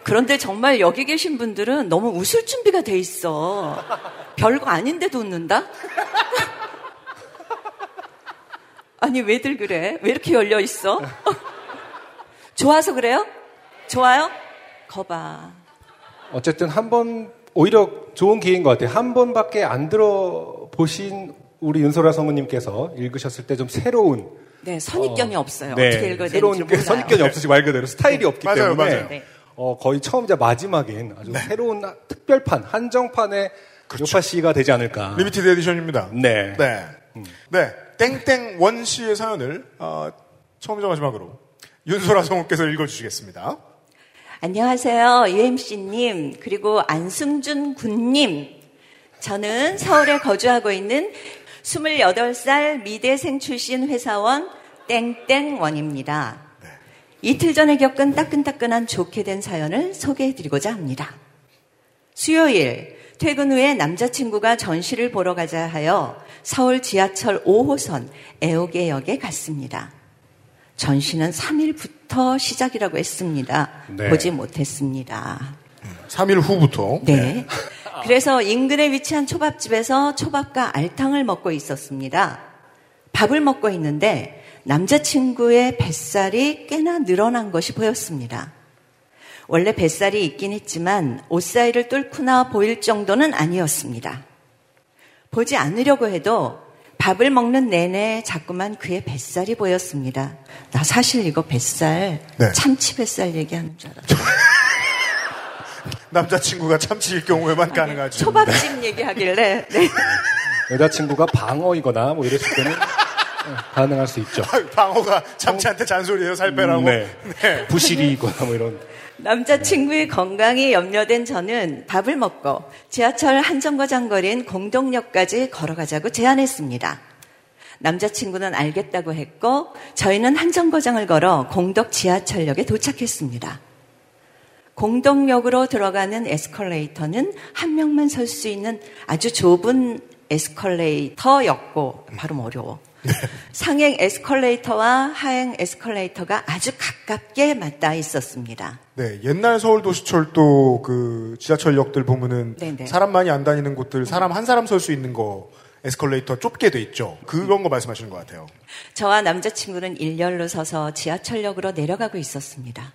그런데 정말 여기 계신 분들은 너무 웃을 준비가 돼 있어. 별거 아닌데도 웃는다? 아니, 왜들 그래? 왜 이렇게 열려 있어? 좋아서 그래요? 좋아요? 거봐. 어쨌든 한 번, 오히려 좋은 기회인 것 같아요. 한 번밖에 안 들어보신 우리 윤소라 성우님께서 읽으셨을 때 좀 새로운. 네, 선입견이 없어요. 네, 어떻게 읽어야 되는지 몰라요. 선입견이 없으시 말 그대로 스타일이 네. 없기 맞아요, 때문에 맞아요. 거의 처음이자 마지막인 아주 네. 새로운 특별판, 한정판의 그렇죠. 요파 씨가 되지 않을까. 리미티드 에디션입니다. 네. 네. 네. 땡땡원 씨의 사연을 처음이자 마지막으로 윤소라 성우께서 읽어주시겠습니다. 안녕하세요. UMC님 그리고 안승준 군님. 저는 서울에 거주하고 있는 28살 미대생 출신 회사원 땡땡원입니다. 네. 이틀 전에 겪은 따끈따끈한 좋게 된 사연을 소개해드리고자 합니다. 수요일 퇴근 후에 남자친구가 전시를 보러 가자 하여 서울 지하철 5호선 애오개역에 갔습니다. 전시는 3일부터 시작이라고 했습니다. 네. 보지 못했습니다. 3일 후부터? 네. 그래서 인근에 위치한 초밥집에서 초밥과 알탕을 먹고 있었습니다. 밥을 먹고 있는데 남자친구의 뱃살이 꽤나 늘어난 것이 보였습니다. 원래 뱃살이 있긴 했지만 옷 사이를 뚫구나 보일 정도는 아니었습니다. 보지 않으려고 해도 밥을 먹는 내내 자꾸만 그의 뱃살이 보였습니다. 나 사실 이거 뱃살, 네. 참치 뱃살 얘기하는 줄 알았어요. 남자친구가 참치일 경우에만 가능하죠. 초밥집 얘기하길래 네. 여자친구가 방어이거나 뭐 이랬을 때는 가능할 수 있죠. 방어가 참치한테 잔소리예요. 살 빼라고. 네. 네. 부실이거나 뭐 이런. 남자친구의 건강이 염려된 저는 밥을 먹고 지하철 한정거장 거리인 공동역까지 걸어가자고 제안했습니다. 남자친구는 알겠다고 했고 저희는 한정거장을 걸어 공덕 지하철역에 도착했습니다. 공덕역으로 들어가는 에스컬레이터는 한 명만 설 수 있는 아주 좁은 에스컬레이터였고 발음 어려워. 네. 상행 에스컬레이터와 하행 에스컬레이터가 아주 가깝게 맞닿아 있었습니다. 네, 옛날 서울도시철도 그 지하철역들 보면은 네네. 사람 많이 안 다니는 곳들 사람 한 사람 설 수 있는 거 에스컬레이터 좁게 돼 있죠. 그런 거 말씀하시는 것 같아요. 저와 남자친구는 일렬로 서서 지하철역으로 내려가고 있었습니다.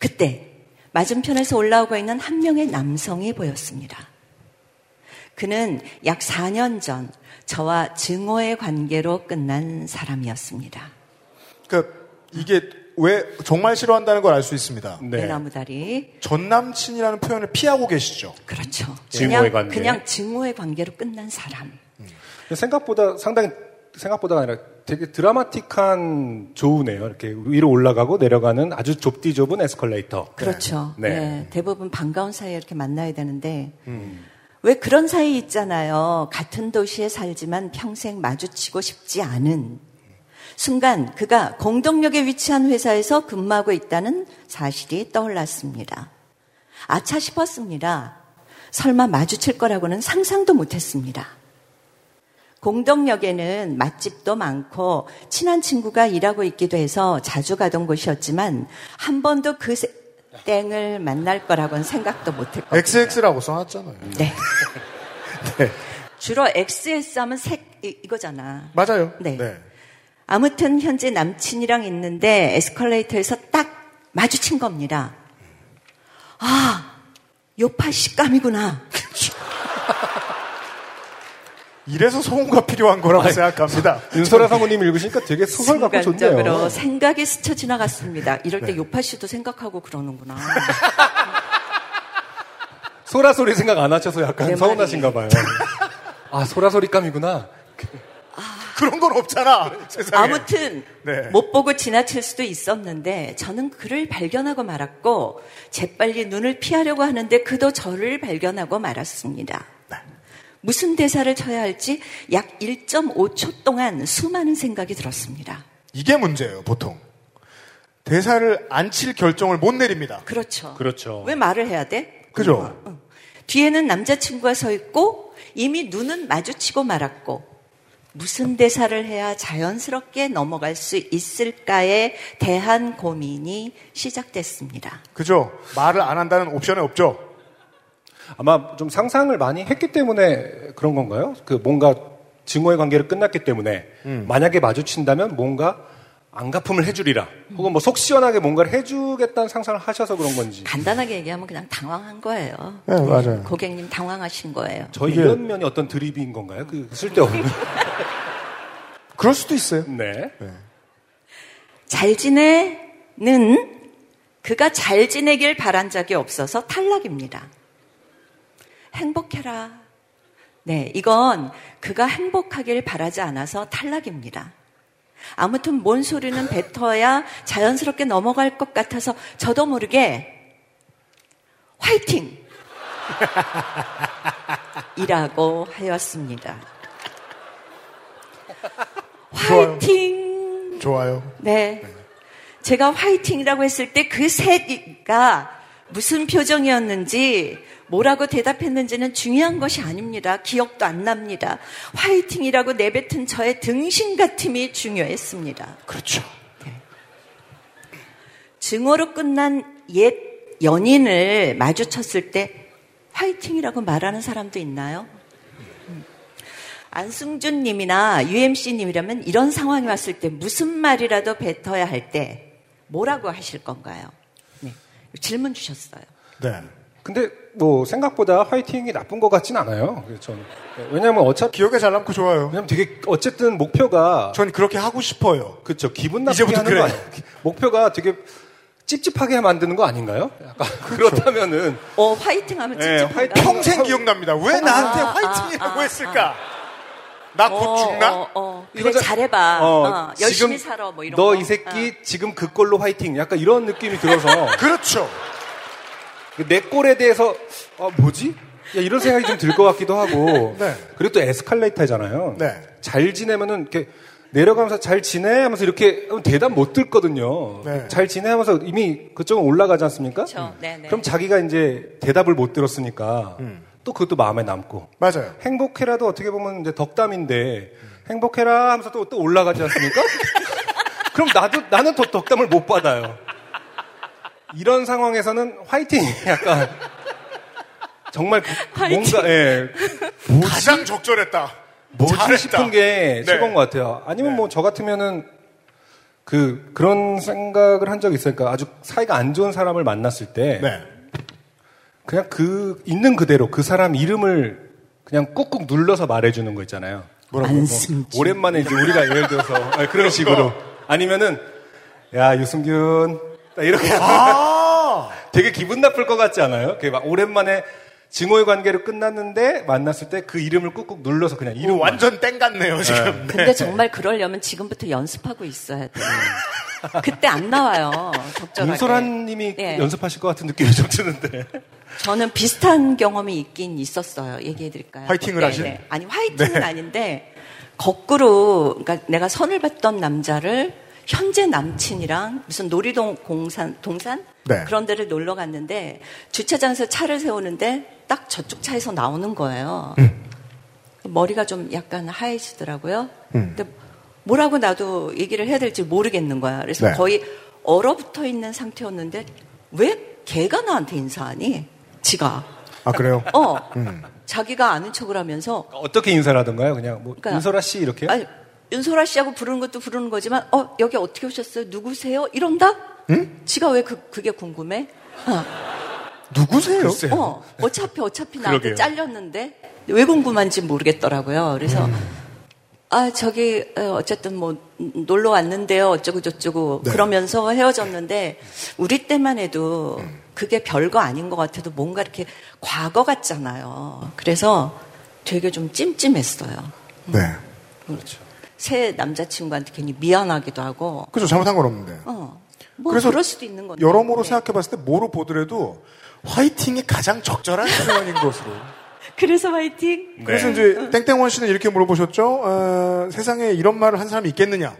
그때 맞은편에서 올라오고 있는 한 명의 남성이 보였습니다. 그는 약 4년 전 저와 증오의 관계로 끝난 사람이었습니다. 그러니까 이게 왜 정말 싫어한다는 걸 알 수 있습니다. 네. 내 나무다리. 전 남친이라는 표현을 피하고 계시죠. 그렇죠. 증오의 관계. 그냥 증오의 관계로 끝난 사람. 생각보다가 아니라 되게 드라마틱한 조우네요. 이렇게 위로 올라가고 내려가는 아주 좁디 좁은 에스컬레이터. 그렇죠. 네. 네. 대부분 반가운 사이에 이렇게 만나야 되는데 왜 그런 사이 있잖아요. 같은 도시에 살지만 평생 마주치고 싶지 않은. 순간 그가 공동역에 위치한 회사에서 근무하고 있다는 사실이 떠올랐습니다. 아차 싶었습니다. 설마 마주칠 거라고는 상상도 못했습니다. 공덕역에는 맛집도 많고 친한 친구가 일하고 있기도 해서 자주 가던 곳이었지만 한 번도 그 땡을 만날 거라고는 생각도 못했거든요. XX라고 써놨잖아요. 네. 네. 주로 XS 하면 이거잖아. 맞아요. 네. 네. 아무튼 현재 남친이랑 있는데 에스컬레이터에서 딱 마주친 겁니다. 아, 요파 식감이구나. 이래서 소음과 필요한 거라고 생각합니다. 윤소라 사모님 읽으시니까 되게 소설 같고 좋네요. 순간적으로 생각이 스쳐 지나갔습니다. 이럴 때 네. 요파 씨도 생각하고 그러는구나. 소라 소리 생각 안 하셔서 약간 서운하신가 봐요. 아, 소라 소리감이구나. 아, 그런 건 없잖아. 세상에. 아무튼 네. 못 보고 지나칠 수도 있었는데 저는 그를 발견하고 말았고 재빨리 눈을 피하려고 하는데 그도 저를 발견하고 말았습니다. 무슨 대사를 쳐야 할지 약 1.5초 동안 수많은 생각이 들었습니다. 이게 문제예요, 보통. 대사를 안 칠 결정을 못 내립니다. 그렇죠. 그렇죠. 왜 말을 해야 돼? 그죠. 뒤에는 남자친구가 서 있고 이미 눈은 마주치고 말았고 무슨 대사를 해야 자연스럽게 넘어갈 수 있을까에 대한 고민이 시작됐습니다. 그죠. 말을 안 한다는 옵션이 없죠. 아마 좀 상상을 많이 했기 때문에 그런 건가요? 그 뭔가 증오의 관계를 끝났기 때문에 만약에 마주친다면 뭔가 안갚음을 해주리라 혹은 뭐 속 시원하게 뭔가를 해주겠다는 상상을 하셔서 그런 건지. 간단하게 얘기하면 그냥 당황한 거예요. 네, 맞아요. 고객님 당황하신 거예요. 저 이런 면이 어떤 드립인 건가요? 그 쓸데없는. 그럴 수도 있어요. 네. 네. 잘 지내는 그가 잘 지내길 바란 적이 없어서 탈락입니다. 행복해라. 네, 이건 그가 행복하길 바라지 않아서 탈락입니다. 아무튼 뭔 소리는 뱉어야 자연스럽게 넘어갈 것 같아서 저도 모르게 화이팅! 이라고 하였습니다. 화이팅! 좋아요. 네. 제가 화이팅이라고 했을 때 그 새가 무슨 표정이었는지 뭐라고 대답했는지는 중요한 것이 아닙니다. 기억도 안 납니다. 화이팅이라고 내뱉은 저의 등신같음이 중요했습니다. 그렇죠. 네. 증오로 끝난 옛 연인을 마주쳤을 때 화이팅이라고 말하는 사람도 있나요? 안승준 님이나 UMC 님이라면 이런 상황이 왔을 때 무슨 말이라도 뱉어야 할 때 뭐라고 하실 건가요? 네. 질문 주셨어요. 네. 근데 뭐 생각보다 화이팅이 나쁜 것 같진 않아요. 저는. 왜냐면 어차피 기억에 잘 남고 좋아요. 왜냐면 되게 어쨌든 목표가 전 그렇게 하고 싶어요. 그렇죠. 기분 나쁘게 하는 그래요. 거 아니에요. 목표가 되게 찝찝하게 만드는 거 아닌가요? 약간 그렇죠. 그렇다면은 화이팅하면 찝찝한가? 네, 화이팅. 평생 기억납니다. 왜 나한테 화이팅이라고 했을까? 나 곧 죽나? 그래 잘해봐. 열심히 살아. 뭐 이런 거. 너 이 새끼 지금 그 꼴로 화이팅. 약간 이런 느낌이 들어서. 그렇죠. 내 꼴에 대해서 뭐지? 야, 이런 생각이 좀 들 것 같기도 하고 네. 그리고 또 에스컬레이터잖아요. 네. 잘 지내면은 이렇게 내려가면서 잘 지내 하면서 이렇게 대답 못 듣거든요. 네. 잘 지내 하면서 이미 그쪽은 올라가지 않습니까? 그렇죠. 네, 네. 그럼 자기가 이제 대답을 못 들었으니까 또 그것도 마음에 남고 맞아요. 행복해라도 어떻게 보면 이제 덕담인데 행복해라 하면서 또 올라가지 않습니까? 그럼 나는 더 덕담을 못 받아요. 이런 상황에서는 화이팅! 약간. 정말 화이팅. 뭔가, 예. 뭐지? 가장 적절했다. 뭐지 잘했다. 싶은 게 네. 최고인 것 같아요. 아니면 네. 뭐 저 같으면은 그런 생각을 한 적이 있으니까 아주 사이가 안 좋은 사람을 만났을 때. 네. 그냥 있는 그대로 그 사람 이름을 그냥 꾹꾹 눌러서 말해주는 거 있잖아요. 뭐라고. 뭐 오랜만에 이제 우리가 예를 들어서. 그런 식으로. 아니면은, 야, 유승균. 이렇게 하면 되게 기분 나쁠 것 같지 않아요? 막 오랜만에 증오의 관계로 끝났는데 만났을 때 그 이름을 꾹꾹 눌러서 그냥 이름 완전 땡 같네요 지금. 네. 근데 정말 그러려면 지금부터 연습하고 있어야 돼요. 그때 안 나와요. 적절하게. 윤소라님이 네. 연습하실 것 같은 느낌이 좀 드는데. 저는 비슷한 경험이 있긴 있었어요. 얘기해 드릴까요? 화이팅을 하신? 네. 아니, 화이팅은 네. 아닌데, 거꾸로, 그러니까 내가 선을 봤던 남자를 현재 남친이랑 무슨 놀이동 동산? 네. 그런 데를 놀러 갔는데, 주차장에서 차를 세우는데 딱 저쪽 차에서 나오는 거예요. 머리가 좀 약간 하얘지더라고요. 근데 뭐라고 나도 얘기를 해야 될지 모르겠는 거야. 그래서 네. 거의 얼어붙어 있는 상태였는데, 왜 걔가 나한테 인사하니? 지가. 아, 그래요? 자기가 아는 척을 하면서. 어떻게 인사를 하던가요? 그냥, 뭐, 그러니까, 윤소라 씨, 이렇게요? 아니, 윤소라 씨하고 부르는 것도 부르는 거지만, 여기 어떻게 오셨어요? 누구세요? 이런다? 응? 지가 왜 그게 궁금해? 누구세요? 글쎄요. 어차피 나한테 잘렸는데, 왜 궁금한지 모르겠더라고요. 그래서, 저기, 어쨌든 뭐, 놀러 왔는데요. 어쩌고저쩌고. 네. 그러면서 헤어졌는데, 우리 때만 해도 그게 별거 아닌 것 같아도 뭔가 이렇게 과거 같잖아요. 그래서 되게 좀 찜찜했어요. 네. 그렇죠. 새 남자친구한테 괜히 미안하기도 하고. 그렇죠. 잘못한 건 없는데. 뭐 그래서 그럴 수도 있는 건데. 여러모로 생각해봤을 때 뭐로 보더라도 화이팅이 가장 적절한 표현인 것으로. 그래서 화이팅? 네. 그래서 이제 땡땡원 씨는 이렇게 물어보셨죠. 세상에 이런 말을 한 사람이 있겠느냐?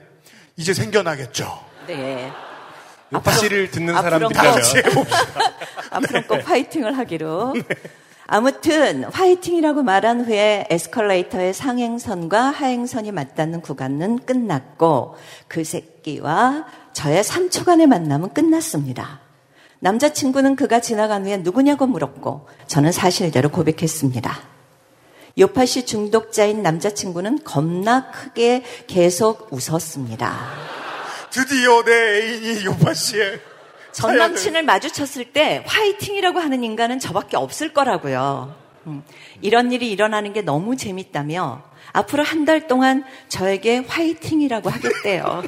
이제 생겨나겠죠. 네. 요파씨를 듣는 사람들 같이 해봅시다. 앞으로 꼭 네. 화이팅을 하기로. 네. 아무튼 화이팅이라고 말한 후에 에스컬레이터의 상행선과 하행선이 맞닿는 구간은 끝났고 그 새끼와 저의 3초간의 만남은 끝났습니다. 남자친구는 그가 지나간 후에 누구냐고 물었고 저는 사실대로 고백했습니다. 요파시 중독자인 남자친구는 겁나 크게 계속 웃었습니다. 드디어 내 애인이 요파시의 전 남친을 마주쳤을 때 화이팅이라고 하는 인간은 저밖에 없을 거라고요. 이런 일이 일어나는 게 너무 재밌다며 앞으로 한 달 동안 저에게 화이팅이라고 하겠대요.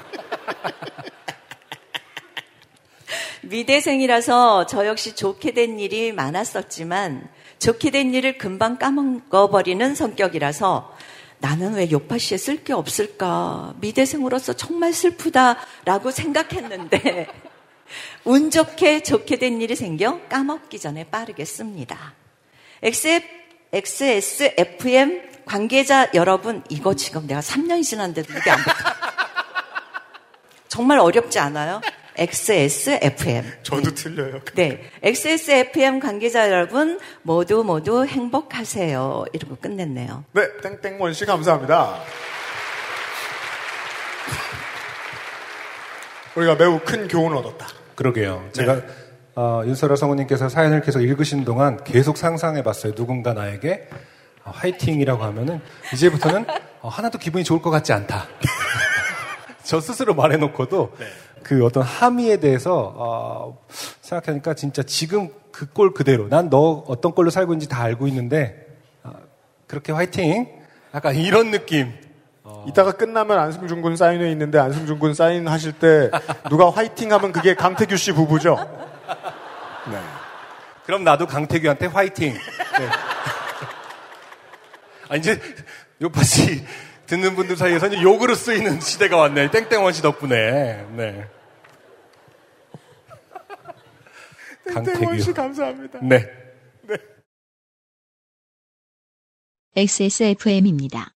미대생이라서 저 역시 좋게 된 일이 많았었지만 좋게 된 일을 금방 까먹어버리는 성격이라서 나는 왜 요파씨에 쓸 게 없을까 미대생으로서 정말 슬프다라고 생각했는데 운 좋게 좋게 된 일이 생겨 까먹기 전에 빠르게 씁니다. XSFM 관계자 여러분 이거 지금 내가 3년이 지났는데도 이게 안 붙어. 정말 어렵지 않아요? XSFM. 저도 틀려요. 네. XSFM 관계자 여러분, 모두 행복하세요. 이러고 끝냈네요. 네. 땡땡원 씨, 감사합니다. 우리가 매우 큰 교훈을 얻었다. 그러게요. 네. 제가, 윤소라 성우님께서 사연을 계속 읽으신 동안 계속 상상해 봤어요. 누군가 나에게 화이팅이라고 하면은, 이제부터는 하나도 기분이 좋을 것 같지 않다. 저 스스로 말해놓고도, 네. 그 어떤 함의에 대해서 생각하니까 진짜 지금 그 꼴 그대로 난 너 어떤 꼴로 살고 있는지 다 알고 있는데 그렇게 화이팅 약간 이런 느낌 이따가 끝나면 안승준 군 사인회 있는데 안승준 군 사인하실 때 누가 화이팅 하면 그게 강태규 씨 부부죠. 네. 그럼 나도 강태규한테 화이팅. 네. 아 이제 요파 씨 듣는 분들 사이에서는 욕으로 쓰이는 시대가 왔네. 땡땡원 씨 덕분에. 네. 땡땡원 씨 감사합니다. 네. 네. XSFM입니다.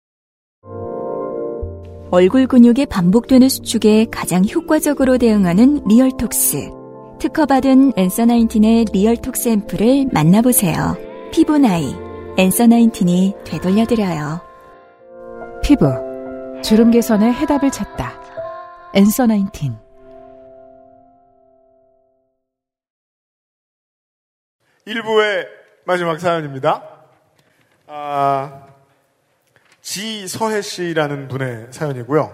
얼굴 근육의 반복되는 수축에 가장 효과적으로 대응하는 리얼톡스. 특허받은 Answer 19의 리얼톡스 앰플을 만나보세요. 피부 나이, Answer 19이 되돌려드려요. 피부, 주름 개선의 해답을 찾다. Answer 19. 일부의 마지막 사연입니다. 지서혜 씨라는 분의 사연이고요.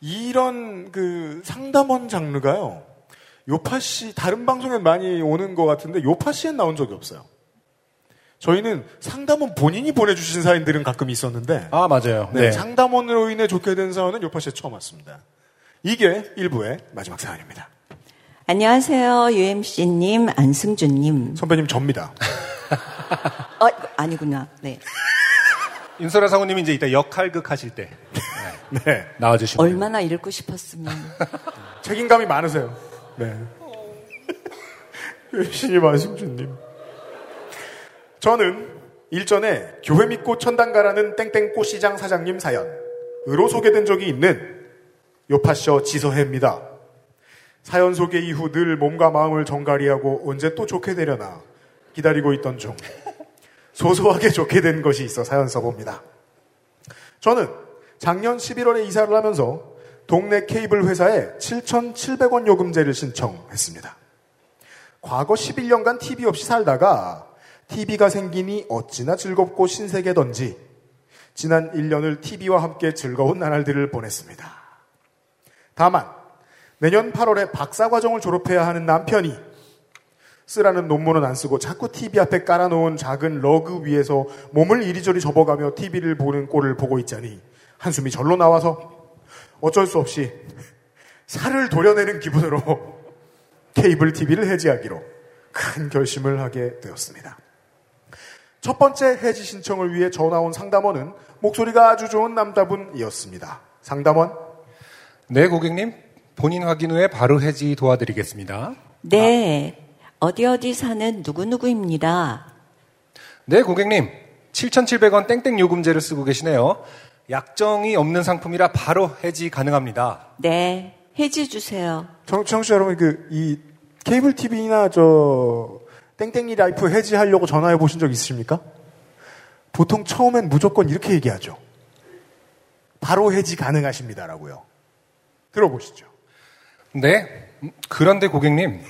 이런 그 상담원 장르가요. 요파 씨, 다른 방송엔 많이 오는 것 같은데 요파 씨엔 나온 적이 없어요. 저희는 상담원 본인이 보내주신 사연들은 가끔 있었는데. 아, 맞아요. 네. 네. 상담원으로 인해 좋게 된 사연은 요파씨에 처음 왔습니다. 이게 1부의 마지막 사연입니다. 안녕하세요. UMC님, 안승준님. 선배님, 접니다. 아니구나. 네. 윤소라 성우님이 이제 이따 역할극 하실 때. 네. 네. 나와주시면. 얼마나 읽고 싶었으면. 책임감이 많으세요. 네. 신이 말씀 주님. 저는 일전에 교회 믿고 천당 가라는 땡땡꽃 시장 사장님 사연으로 소개된 적이 있는 요파셔 지서혜입니다. 사연 소개 이후 늘 몸과 마음을 정갈이하고 언제 또 좋게 되려나 기다리고 있던 중 소소하게 좋게 된 것이 있어 사연 써봅니다. 저는 작년 11월에 이사를 하면서 동네 케이블 회사에 7,700원 요금제를 신청했습니다. 과거 11년간 TV 없이 살다가 TV가 생기니 어찌나 즐겁고 신세계던지 지난 1년을 TV와 함께 즐거운 나날들을 보냈습니다. 다만 내년 8월에 박사과정을 졸업해야 하는 남편이 쓰라는 논문은 안 쓰고 자꾸 TV 앞에 깔아놓은 작은 러그 위에서 몸을 이리저리 접어가며 TV를 보는 꼴을 보고 있자니 한숨이 절로 나와서 어쩔 수 없이 살을 도려내는 기분으로 케이블 TV를 해지하기로 큰 결심을 하게 되었습니다. 첫 번째 해지 신청을 위해 전화온 상담원은 목소리가 아주 좋은 남자분이었습니다. 상담원. 네, 고객님. 본인 확인 후에 바로 해지 도와드리겠습니다. 네. 어디 사는 누구누구입니다. 네, 고객님. 7,700원 땡땡 요금제를 쓰고 계시네요. 약정이 없는 상품이라 바로 해지 가능합니다. 네. 해지 주세요. 청취자 여러분, 이 케이블 TV나 땡땡이 라이프 해지하려고 전화해 보신 적 있으십니까? 보통 처음엔 무조건 이렇게 얘기하죠. 바로 해지 가능하십니다라고요. 들어보시죠. 네. 그런데 고객님.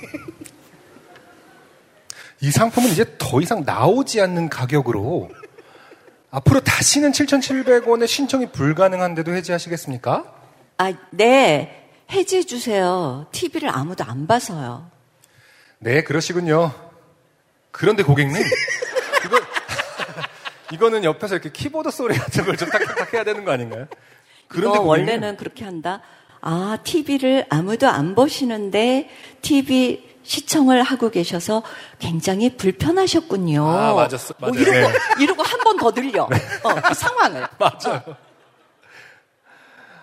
이 상품은 이제 더 이상 나오지 않는 가격으로 앞으로 다시는 7,700원에 신청이 불가능한데도 해지하시겠습니까? 아, 네. 해지해 주세요. TV를 아무도 안 봐서요. 네, 그러시군요. 그런데 고객님, 이거는 옆에서 이렇게 키보드 소리 같은 걸 좀 딱딱 해야 되는 거 아닌가요? 그런데 고객님, 원래는 그렇게 한다. 아, TV를 아무도 안 보시는데 TV 시청을 하고 계셔서 굉장히 불편하셨군요. 아, 맞았어. 맞아요. 이러고 한 번 더 늘려. 네. 그 상황을. 맞아요.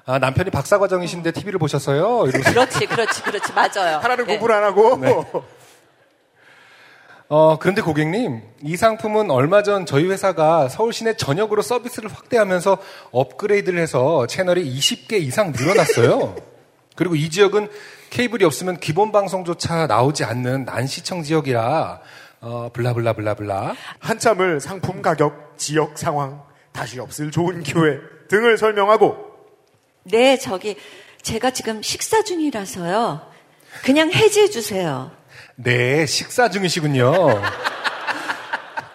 아, 남편이 박사과정이신데 TV를 보셔서요? 그렇지. 맞아요. 하나를 공부를 안 하고. 네. 그런데 고객님, 이 상품은 얼마 전 저희 회사가 서울 시내 전역으로 서비스를 확대하면서 업그레이드를 해서 채널이 20개 이상 늘어났어요. 그리고 이 지역은 케이블이 없으면 기본 방송조차 나오지 않는 난시청 지역이라 블라블라블라블라 한참을 상품 가격, 지역 상황, 다시 없을 좋은 기회 등을 설명하고 네, 제가 지금 식사 중이라서요. 그냥 해지해 주세요. 네, 식사 중이시군요.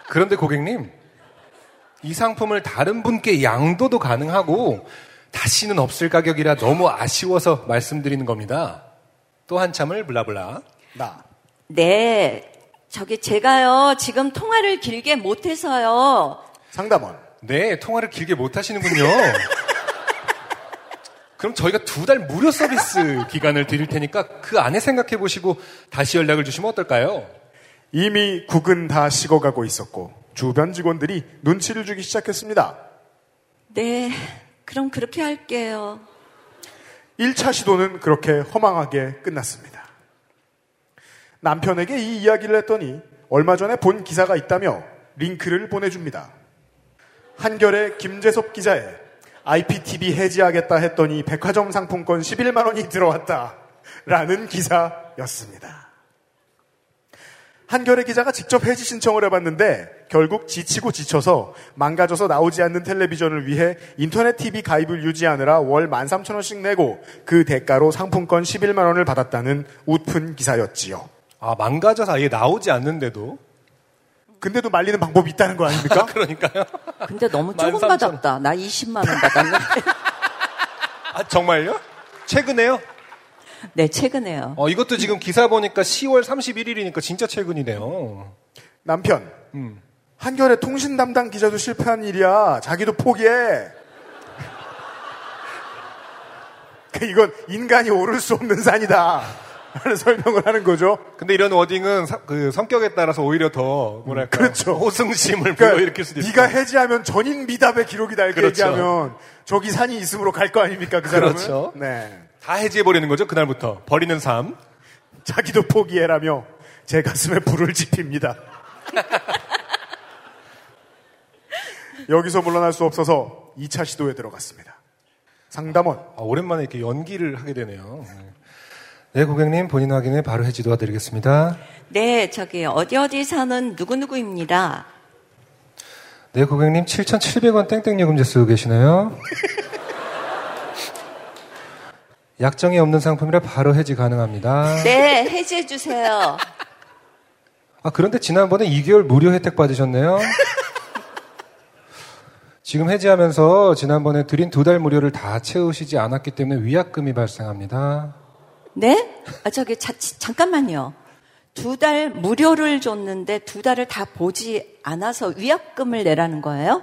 그런데 고객님, 이 상품을 다른 분께 양도도 가능하고 다시는 없을 가격이라 너무 아쉬워서 말씀드리는 겁니다. 또 한참을 블라블라. 나. 네. 제가요. 지금 통화를 길게 못해서요. 상담원. 네. 통화를 길게 못하시는군요. 그럼 저희가 2달 무료 서비스 기간을 드릴 테니까 그 안에 생각해보시고 다시 연락을 주시면 어떨까요? 이미 국은 다 식어가고 있었고 주변 직원들이 눈치를 주기 시작했습니다. 네. 그럼 그렇게 할게요. 1차 시도는 그렇게 허망하게 끝났습니다. 남편에게 이 이야기를 했더니 얼마 전에 본 기사가 있다며 링크를 보내줍니다. 한겨레 김재섭 기자의 IPTV 해지하겠다 했더니 백화점 상품권 11만 원이 들어왔다 라는 기사였습니다. 한겨레 기자가 직접 해지 신청을 해봤는데 결국 지치고 지쳐서 망가져서 나오지 않는 텔레비전을 위해 인터넷 TV 가입을 유지하느라 월 13,000원씩 내고 그 대가로 상품권 11만 원을 받았다는 웃픈 기사였지요. 아, 망가져서 아예 나오지 않는데도? 근데도 말리는 방법이 있다는 거 아닙니까? 그러니까요. 근데 너무 조금 받았다. 나 20만 원 받았는데. 아, 정말요? 최근에요? 네, 최근에요. 이것도 지금 기사 보니까 10월 31일이니까 진짜 최근이네요. 남편. 한겨레 통신 담당 기자도 실패한 일이야. 자기도 포기해. 이건 인간이 오를 수 없는 산이다. 라는 설명을 하는 거죠. 근데 이런 워딩은 성격에 따라서 오히려 더 그렇죠. 호승심을 불러일으킬 수도 있어요. 네가 해지하면 전인 미답의 기록이다 이렇게 그렇죠. 얘기하면 저기 산이 있음으로 갈 거 아닙니까 그 사람은. 그렇죠. 네. 다 해지해버리는 거죠. 그날부터 버리는 삶. 자기도 포기해라며 제 가슴에 불을 지핍니다. 여기서 물러날 수 없어서 2차 시도에 들어갔습니다. 상담원. 오랜만에 이렇게 연기를 하게 되네요. 네, 고객님 본인 확인에 바로 해지 도와드리겠습니다. 네, 저기 어디 사는 누구누구입니다. 네, 고객님 7,700원 땡땡 요금제 쓰고 계시나요? 약정이 없는 상품이라 바로 해지 가능합니다. 네, 해지해 주세요. 그런데 지난번에 2개월 무료 혜택 받으셨네요. 지금 해지하면서 지난번에 드린 2달 무료를 다 채우시지 않았기 때문에 위약금이 발생합니다. 네? 잠깐만요. 2달 무료를 줬는데 2달을 다 보지 않아서 위약금을 내라는 거예요?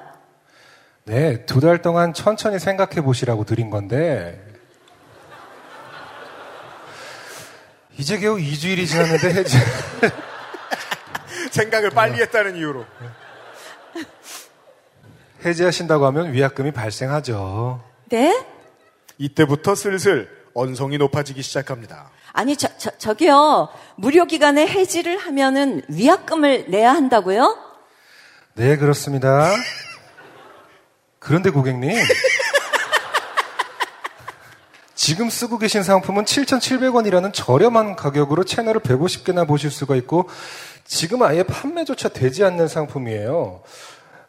네, 2달 동안 천천히 생각해 보시라고 드린 건데 이제 겨우 2주일이 지났는데 해지 생각을 빨리 했다는 이유로 해지하신다고 하면 위약금이 발생하죠. 네? 이때부터 슬슬 언성이 높아지기 시작합니다. 아니, 저기요. 무료 기간에 해지를 하면은 위약금을 내야 한다고요? 네, 그렇습니다. 그런데 고객님. 지금 쓰고 계신 상품은 7,700원이라는 저렴한 가격으로 채널을 150개나 보실 수가 있고 지금 아예 판매조차 되지 않는 상품이에요.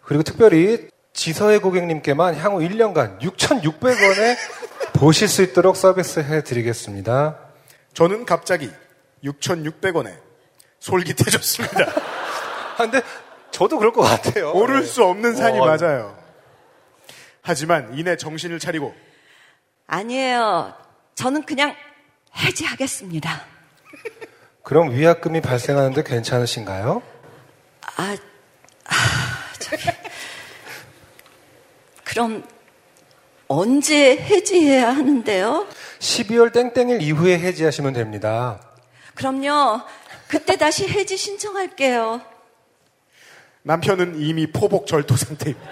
그리고 특별히 지서혜 고객님께만 향후 1년간 6,600원에 보실 수 있도록 서비스해드리겠습니다. 저는 갑자기 6,600원에 솔깃해졌습니다. 근데 저도 그럴 것 같아요. 오를 수 없는 산이 맞아요. 하지만 이내 정신을 차리고 아니에요. 저는 그냥 해지하겠습니다. 그럼 위약금이 발생하는데 괜찮으신가요? 그럼 언제 해지해야 하는데요? 12월 땡땡일 이후에 해지하시면 됩니다. 그럼요. 그때 다시 해지 신청할게요. 남편은 이미 포복 절도 상태입니다.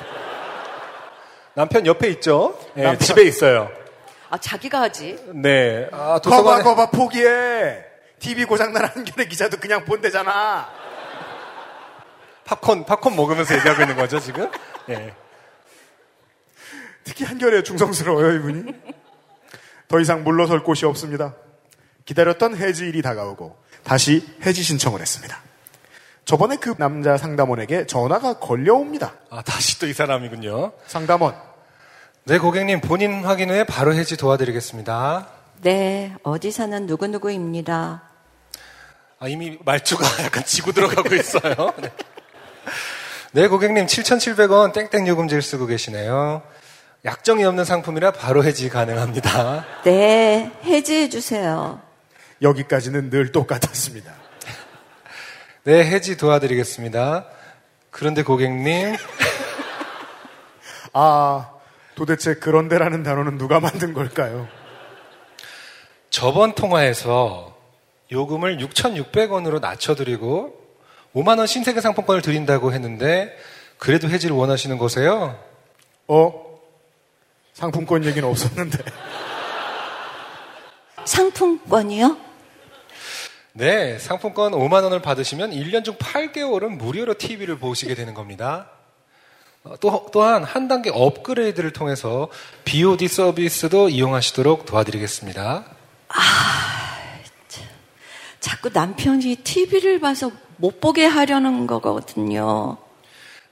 남편 옆에 있죠? 네, 남편. 집에 있어요. 자기가 하지. 네. 도서관에... 거봐 포기해. TV 고장난 한겨레 기자도 그냥 본대잖아. 팝콘 먹으면서 얘기하고 있는 거죠 지금? 네. 특히 한겨레에 중성스러워요 이분이. 더 이상 물러설 곳이 없습니다. 기다렸던 해지일이 다가오고 다시 해지 신청을 했습니다. 저번에 그 남자 상담원에게 전화가 걸려옵니다. 다시 또 이 사람이군요. 상담원. 네, 고객님 본인 확인 후에 바로 해지 도와드리겠습니다. 네, 어디 사는 누구누구입니다. 이미 말투가 약간 지고 들어가고 있어요. 네. 네, 고객님 7,700원 땡땡 요금제를 쓰고 계시네요. 약정이 없는 상품이라 바로 해지 가능합니다. 네, 해지해 주세요. 여기까지는 늘 똑같았습니다. 네, 해지 도와드리겠습니다. 그런데 고객님 도대체 그런데라는 단어는 누가 만든 걸까요? 저번 통화에서 요금을 6,600원으로 낮춰드리고 5만원 신세계 상품권을 드린다고 했는데 그래도 해지를 원하시는 거세요? 상품권 얘기는 없었는데. 상품권이요? 네, 상품권 5만원을 받으시면 1년 중 8개월은 무료로 TV를 보시게 되는 겁니다. 또한 한 단계 업그레이드를 통해서 BOD 서비스도 이용하시도록 도와드리겠습니다. 자꾸 남편이 TV를 봐서 못 보게 하려는 거거든요.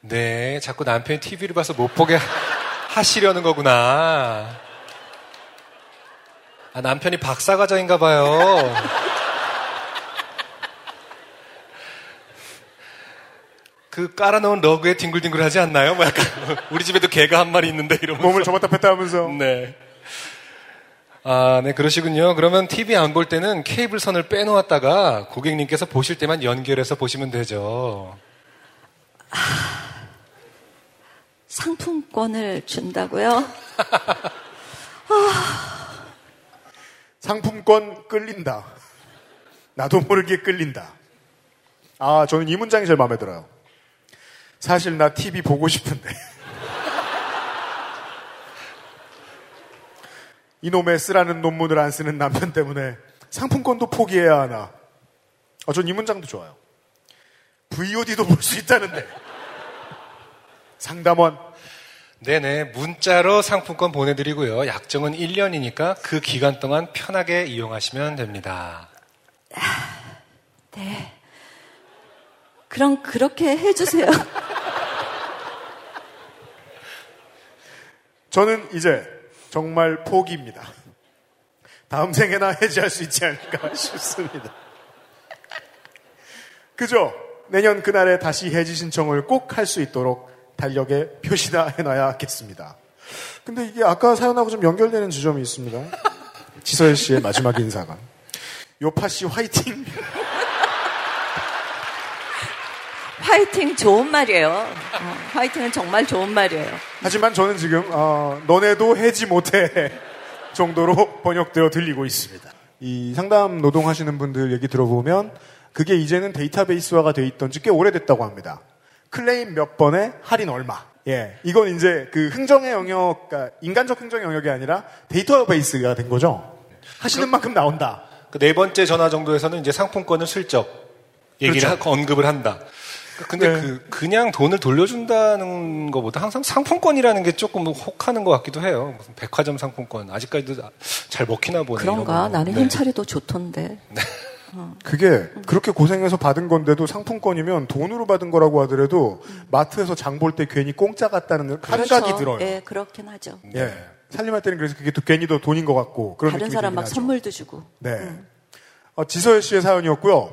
네, 자꾸 남편이 TV를 봐서 못 보게 하시려는 거구나. 남편이 박사과정인가 봐요. 그 깔아놓은 러그에 뒹굴뒹굴하지 않나요? 약간 우리 집에도 개가 한 마리 있는데 이러면서 몸을 접었다 폈다 하면서. 네. 네, 그러시군요. 그러면 TV 안 볼 때는 케이블 선을 빼놓았다가 고객님께서 보실 때만 연결해서 보시면 되죠. 상품권을 준다고요? 상품권 끌린다. 나도 모르게 끌린다. 저는 이 문장이 제일 마음에 들어요. 사실 나 TV 보고 싶은데. 이놈의 쓰라는 논문을 안 쓰는 남편 때문에 상품권도 포기해야 하나. 전 이 문장도 좋아요. VOD도 볼 수 있다는데. 상담원. 네네, 문자로 상품권 보내드리고요. 약정은 1년이니까 그 기간 동안 편하게 이용하시면 됩니다. 네. 그럼 그렇게 해주세요. 저는 이제 정말 포기입니다. 다음 생에나 해지할 수 있지 않을까 싶습니다. 그죠? 내년 그날에 다시 해지 신청을 꼭 할 수 있도록 달력에 표시나 해놔야겠습니다. 근데 이게 아까 사연하고 좀 연결되는 지점이 있습니다. 지서연 씨의 마지막 인사가 요파 씨 화이팅. 화이팅 좋은 말이에요. 화이팅은 정말 좋은 말이에요. 하지만 저는 지금 너네도 해지 못해 정도로 번역되어 들리고 있습니다. 이 상담 노동하시는 분들 얘기 들어보면 그게 이제는 데이터베이스화가 돼 있던 지 꽤 오래됐다고 합니다. 클레임 몇 번에 할인 얼마. 예, 이건 이제 그 흥정의 영역, 그러니까 인간적 흥정의 영역이 아니라 데이터베이스가 된 거죠. 하시는 만큼 나온다. 그 네 번째 전화 정도에서는 이제 상품권을 슬쩍 얘기를 그렇죠. 언급을 한다. 근데 네. 그냥 돈을 돌려준다는 것보다 항상 상품권이라는 게 조금 혹하는 것 같기도 해요. 무슨 백화점 상품권 아직까지도 잘 먹히나 보네. 그런가? 나는 현찰이 더 좋던데. 네. 그게 그렇게 고생해서 받은 건데도 상품권이면 돈으로 받은 거라고 하더라도 마트에서 장 볼 때 괜히 공짜 같다는 그렇죠. 감각이 들어요. 예, 그렇긴 하죠. 예, 살림할 때는 그래서 그게 또 괜히 더 돈인 것 같고 그런 다른 느낌이 사람 막 하죠. 선물도 주고. 네, 지서연 씨의 사연이었고요.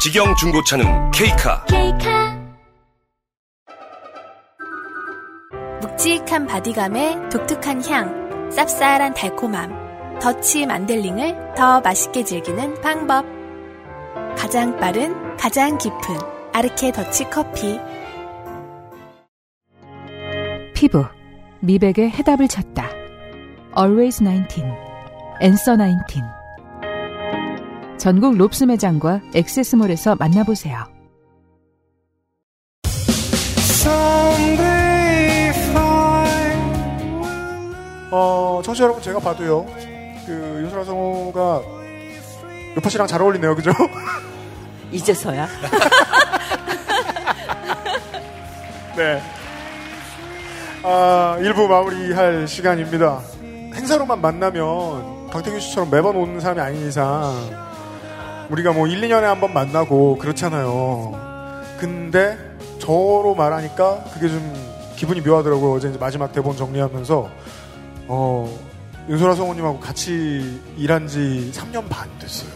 직영 중고차는 K카. 묵직한 바디감에 독특한 향, 쌉쌀한 달콤함, 더치 만델링을 더 맛있게 즐기는 방법. 가장 빠른, 가장 깊은 아르케 더치 커피. 피부, 미백의 해답을 찾다. Always 19, Answer 19. 전국 롭스 매장과 엑세스몰에서 만나보세요. 청취자 여러분, 제가 봐도요. 윤소라 성우가 요파 씨랑 잘 어울리네요. 그죠? 이제서야. 네. 일부 마무리할 시간입니다. 행사로만 만나면 강태균 씨처럼 매번 오는 사람이 아닌 이상 우리가 뭐 1, 2년에 한 번 만나고 그렇잖아요. 근데 저로 말하니까 그게 좀 기분이 묘하더라고요. 어제 이제 마지막 대본 정리하면서 윤소라 성우님하고 같이 일한 지 3년 반 됐어요.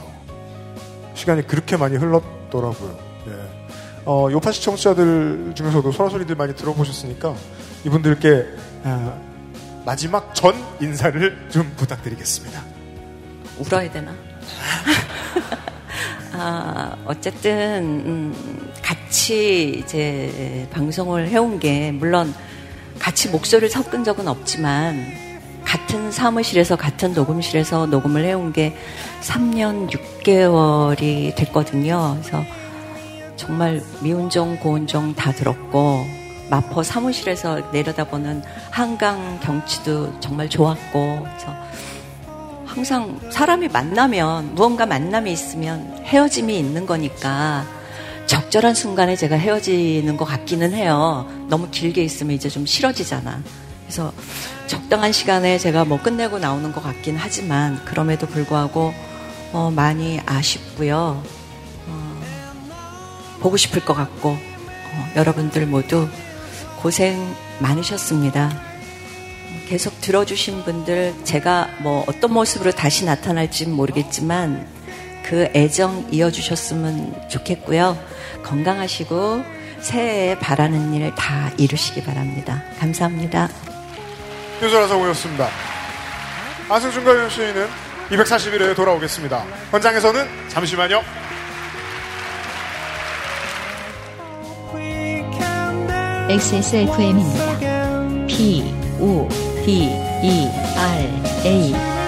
시간이 그렇게 많이 흘렀더라고요. 예. 요파시 청취자들 중에서도 소라소리들 많이 들어보셨으니까 이분들께 마지막 전 인사를 좀 부탁드리겠습니다. 울어야 되나? 어쨌든 같이 이제 방송을 해온 게 물론 같이 목소리를 섞은 적은 없지만 같은 사무실에서 같은 녹음실에서 녹음을 해온 게 3년 6개월이 됐거든요. 그래서 정말 미운정 고운정 다 들었고 마포 사무실에서 내려다보는 한강 경치도 정말 좋았고 그래서 항상 사람이 만나면 무언가 만남이 있으면 헤어짐이 있는 거니까 적절한 순간에 제가 헤어지는 것 같기는 해요. 너무 길게 있으면 이제 좀 싫어지잖아. 그래서 적당한 시간에 제가 뭐 끝내고 나오는 것 같긴 하지만 그럼에도 불구하고 많이 아쉽고요. 보고 싶을 것 같고 여러분들 모두 고생 많으셨습니다. 계속 들어주신 분들 제가 뭐 어떤 모습으로 다시 나타날지 모르겠지만 그 애정 이어주셨으면 좋겠고요. 건강하시고 새해에 바라는 일 다 이루시기 바랍니다. 감사합니다. 윤소라 성우였습니다. 안승준과 윤수인은 241회에 돌아오겠습니다. 현장에서는 잠시만요. XSFM입니다. PODERA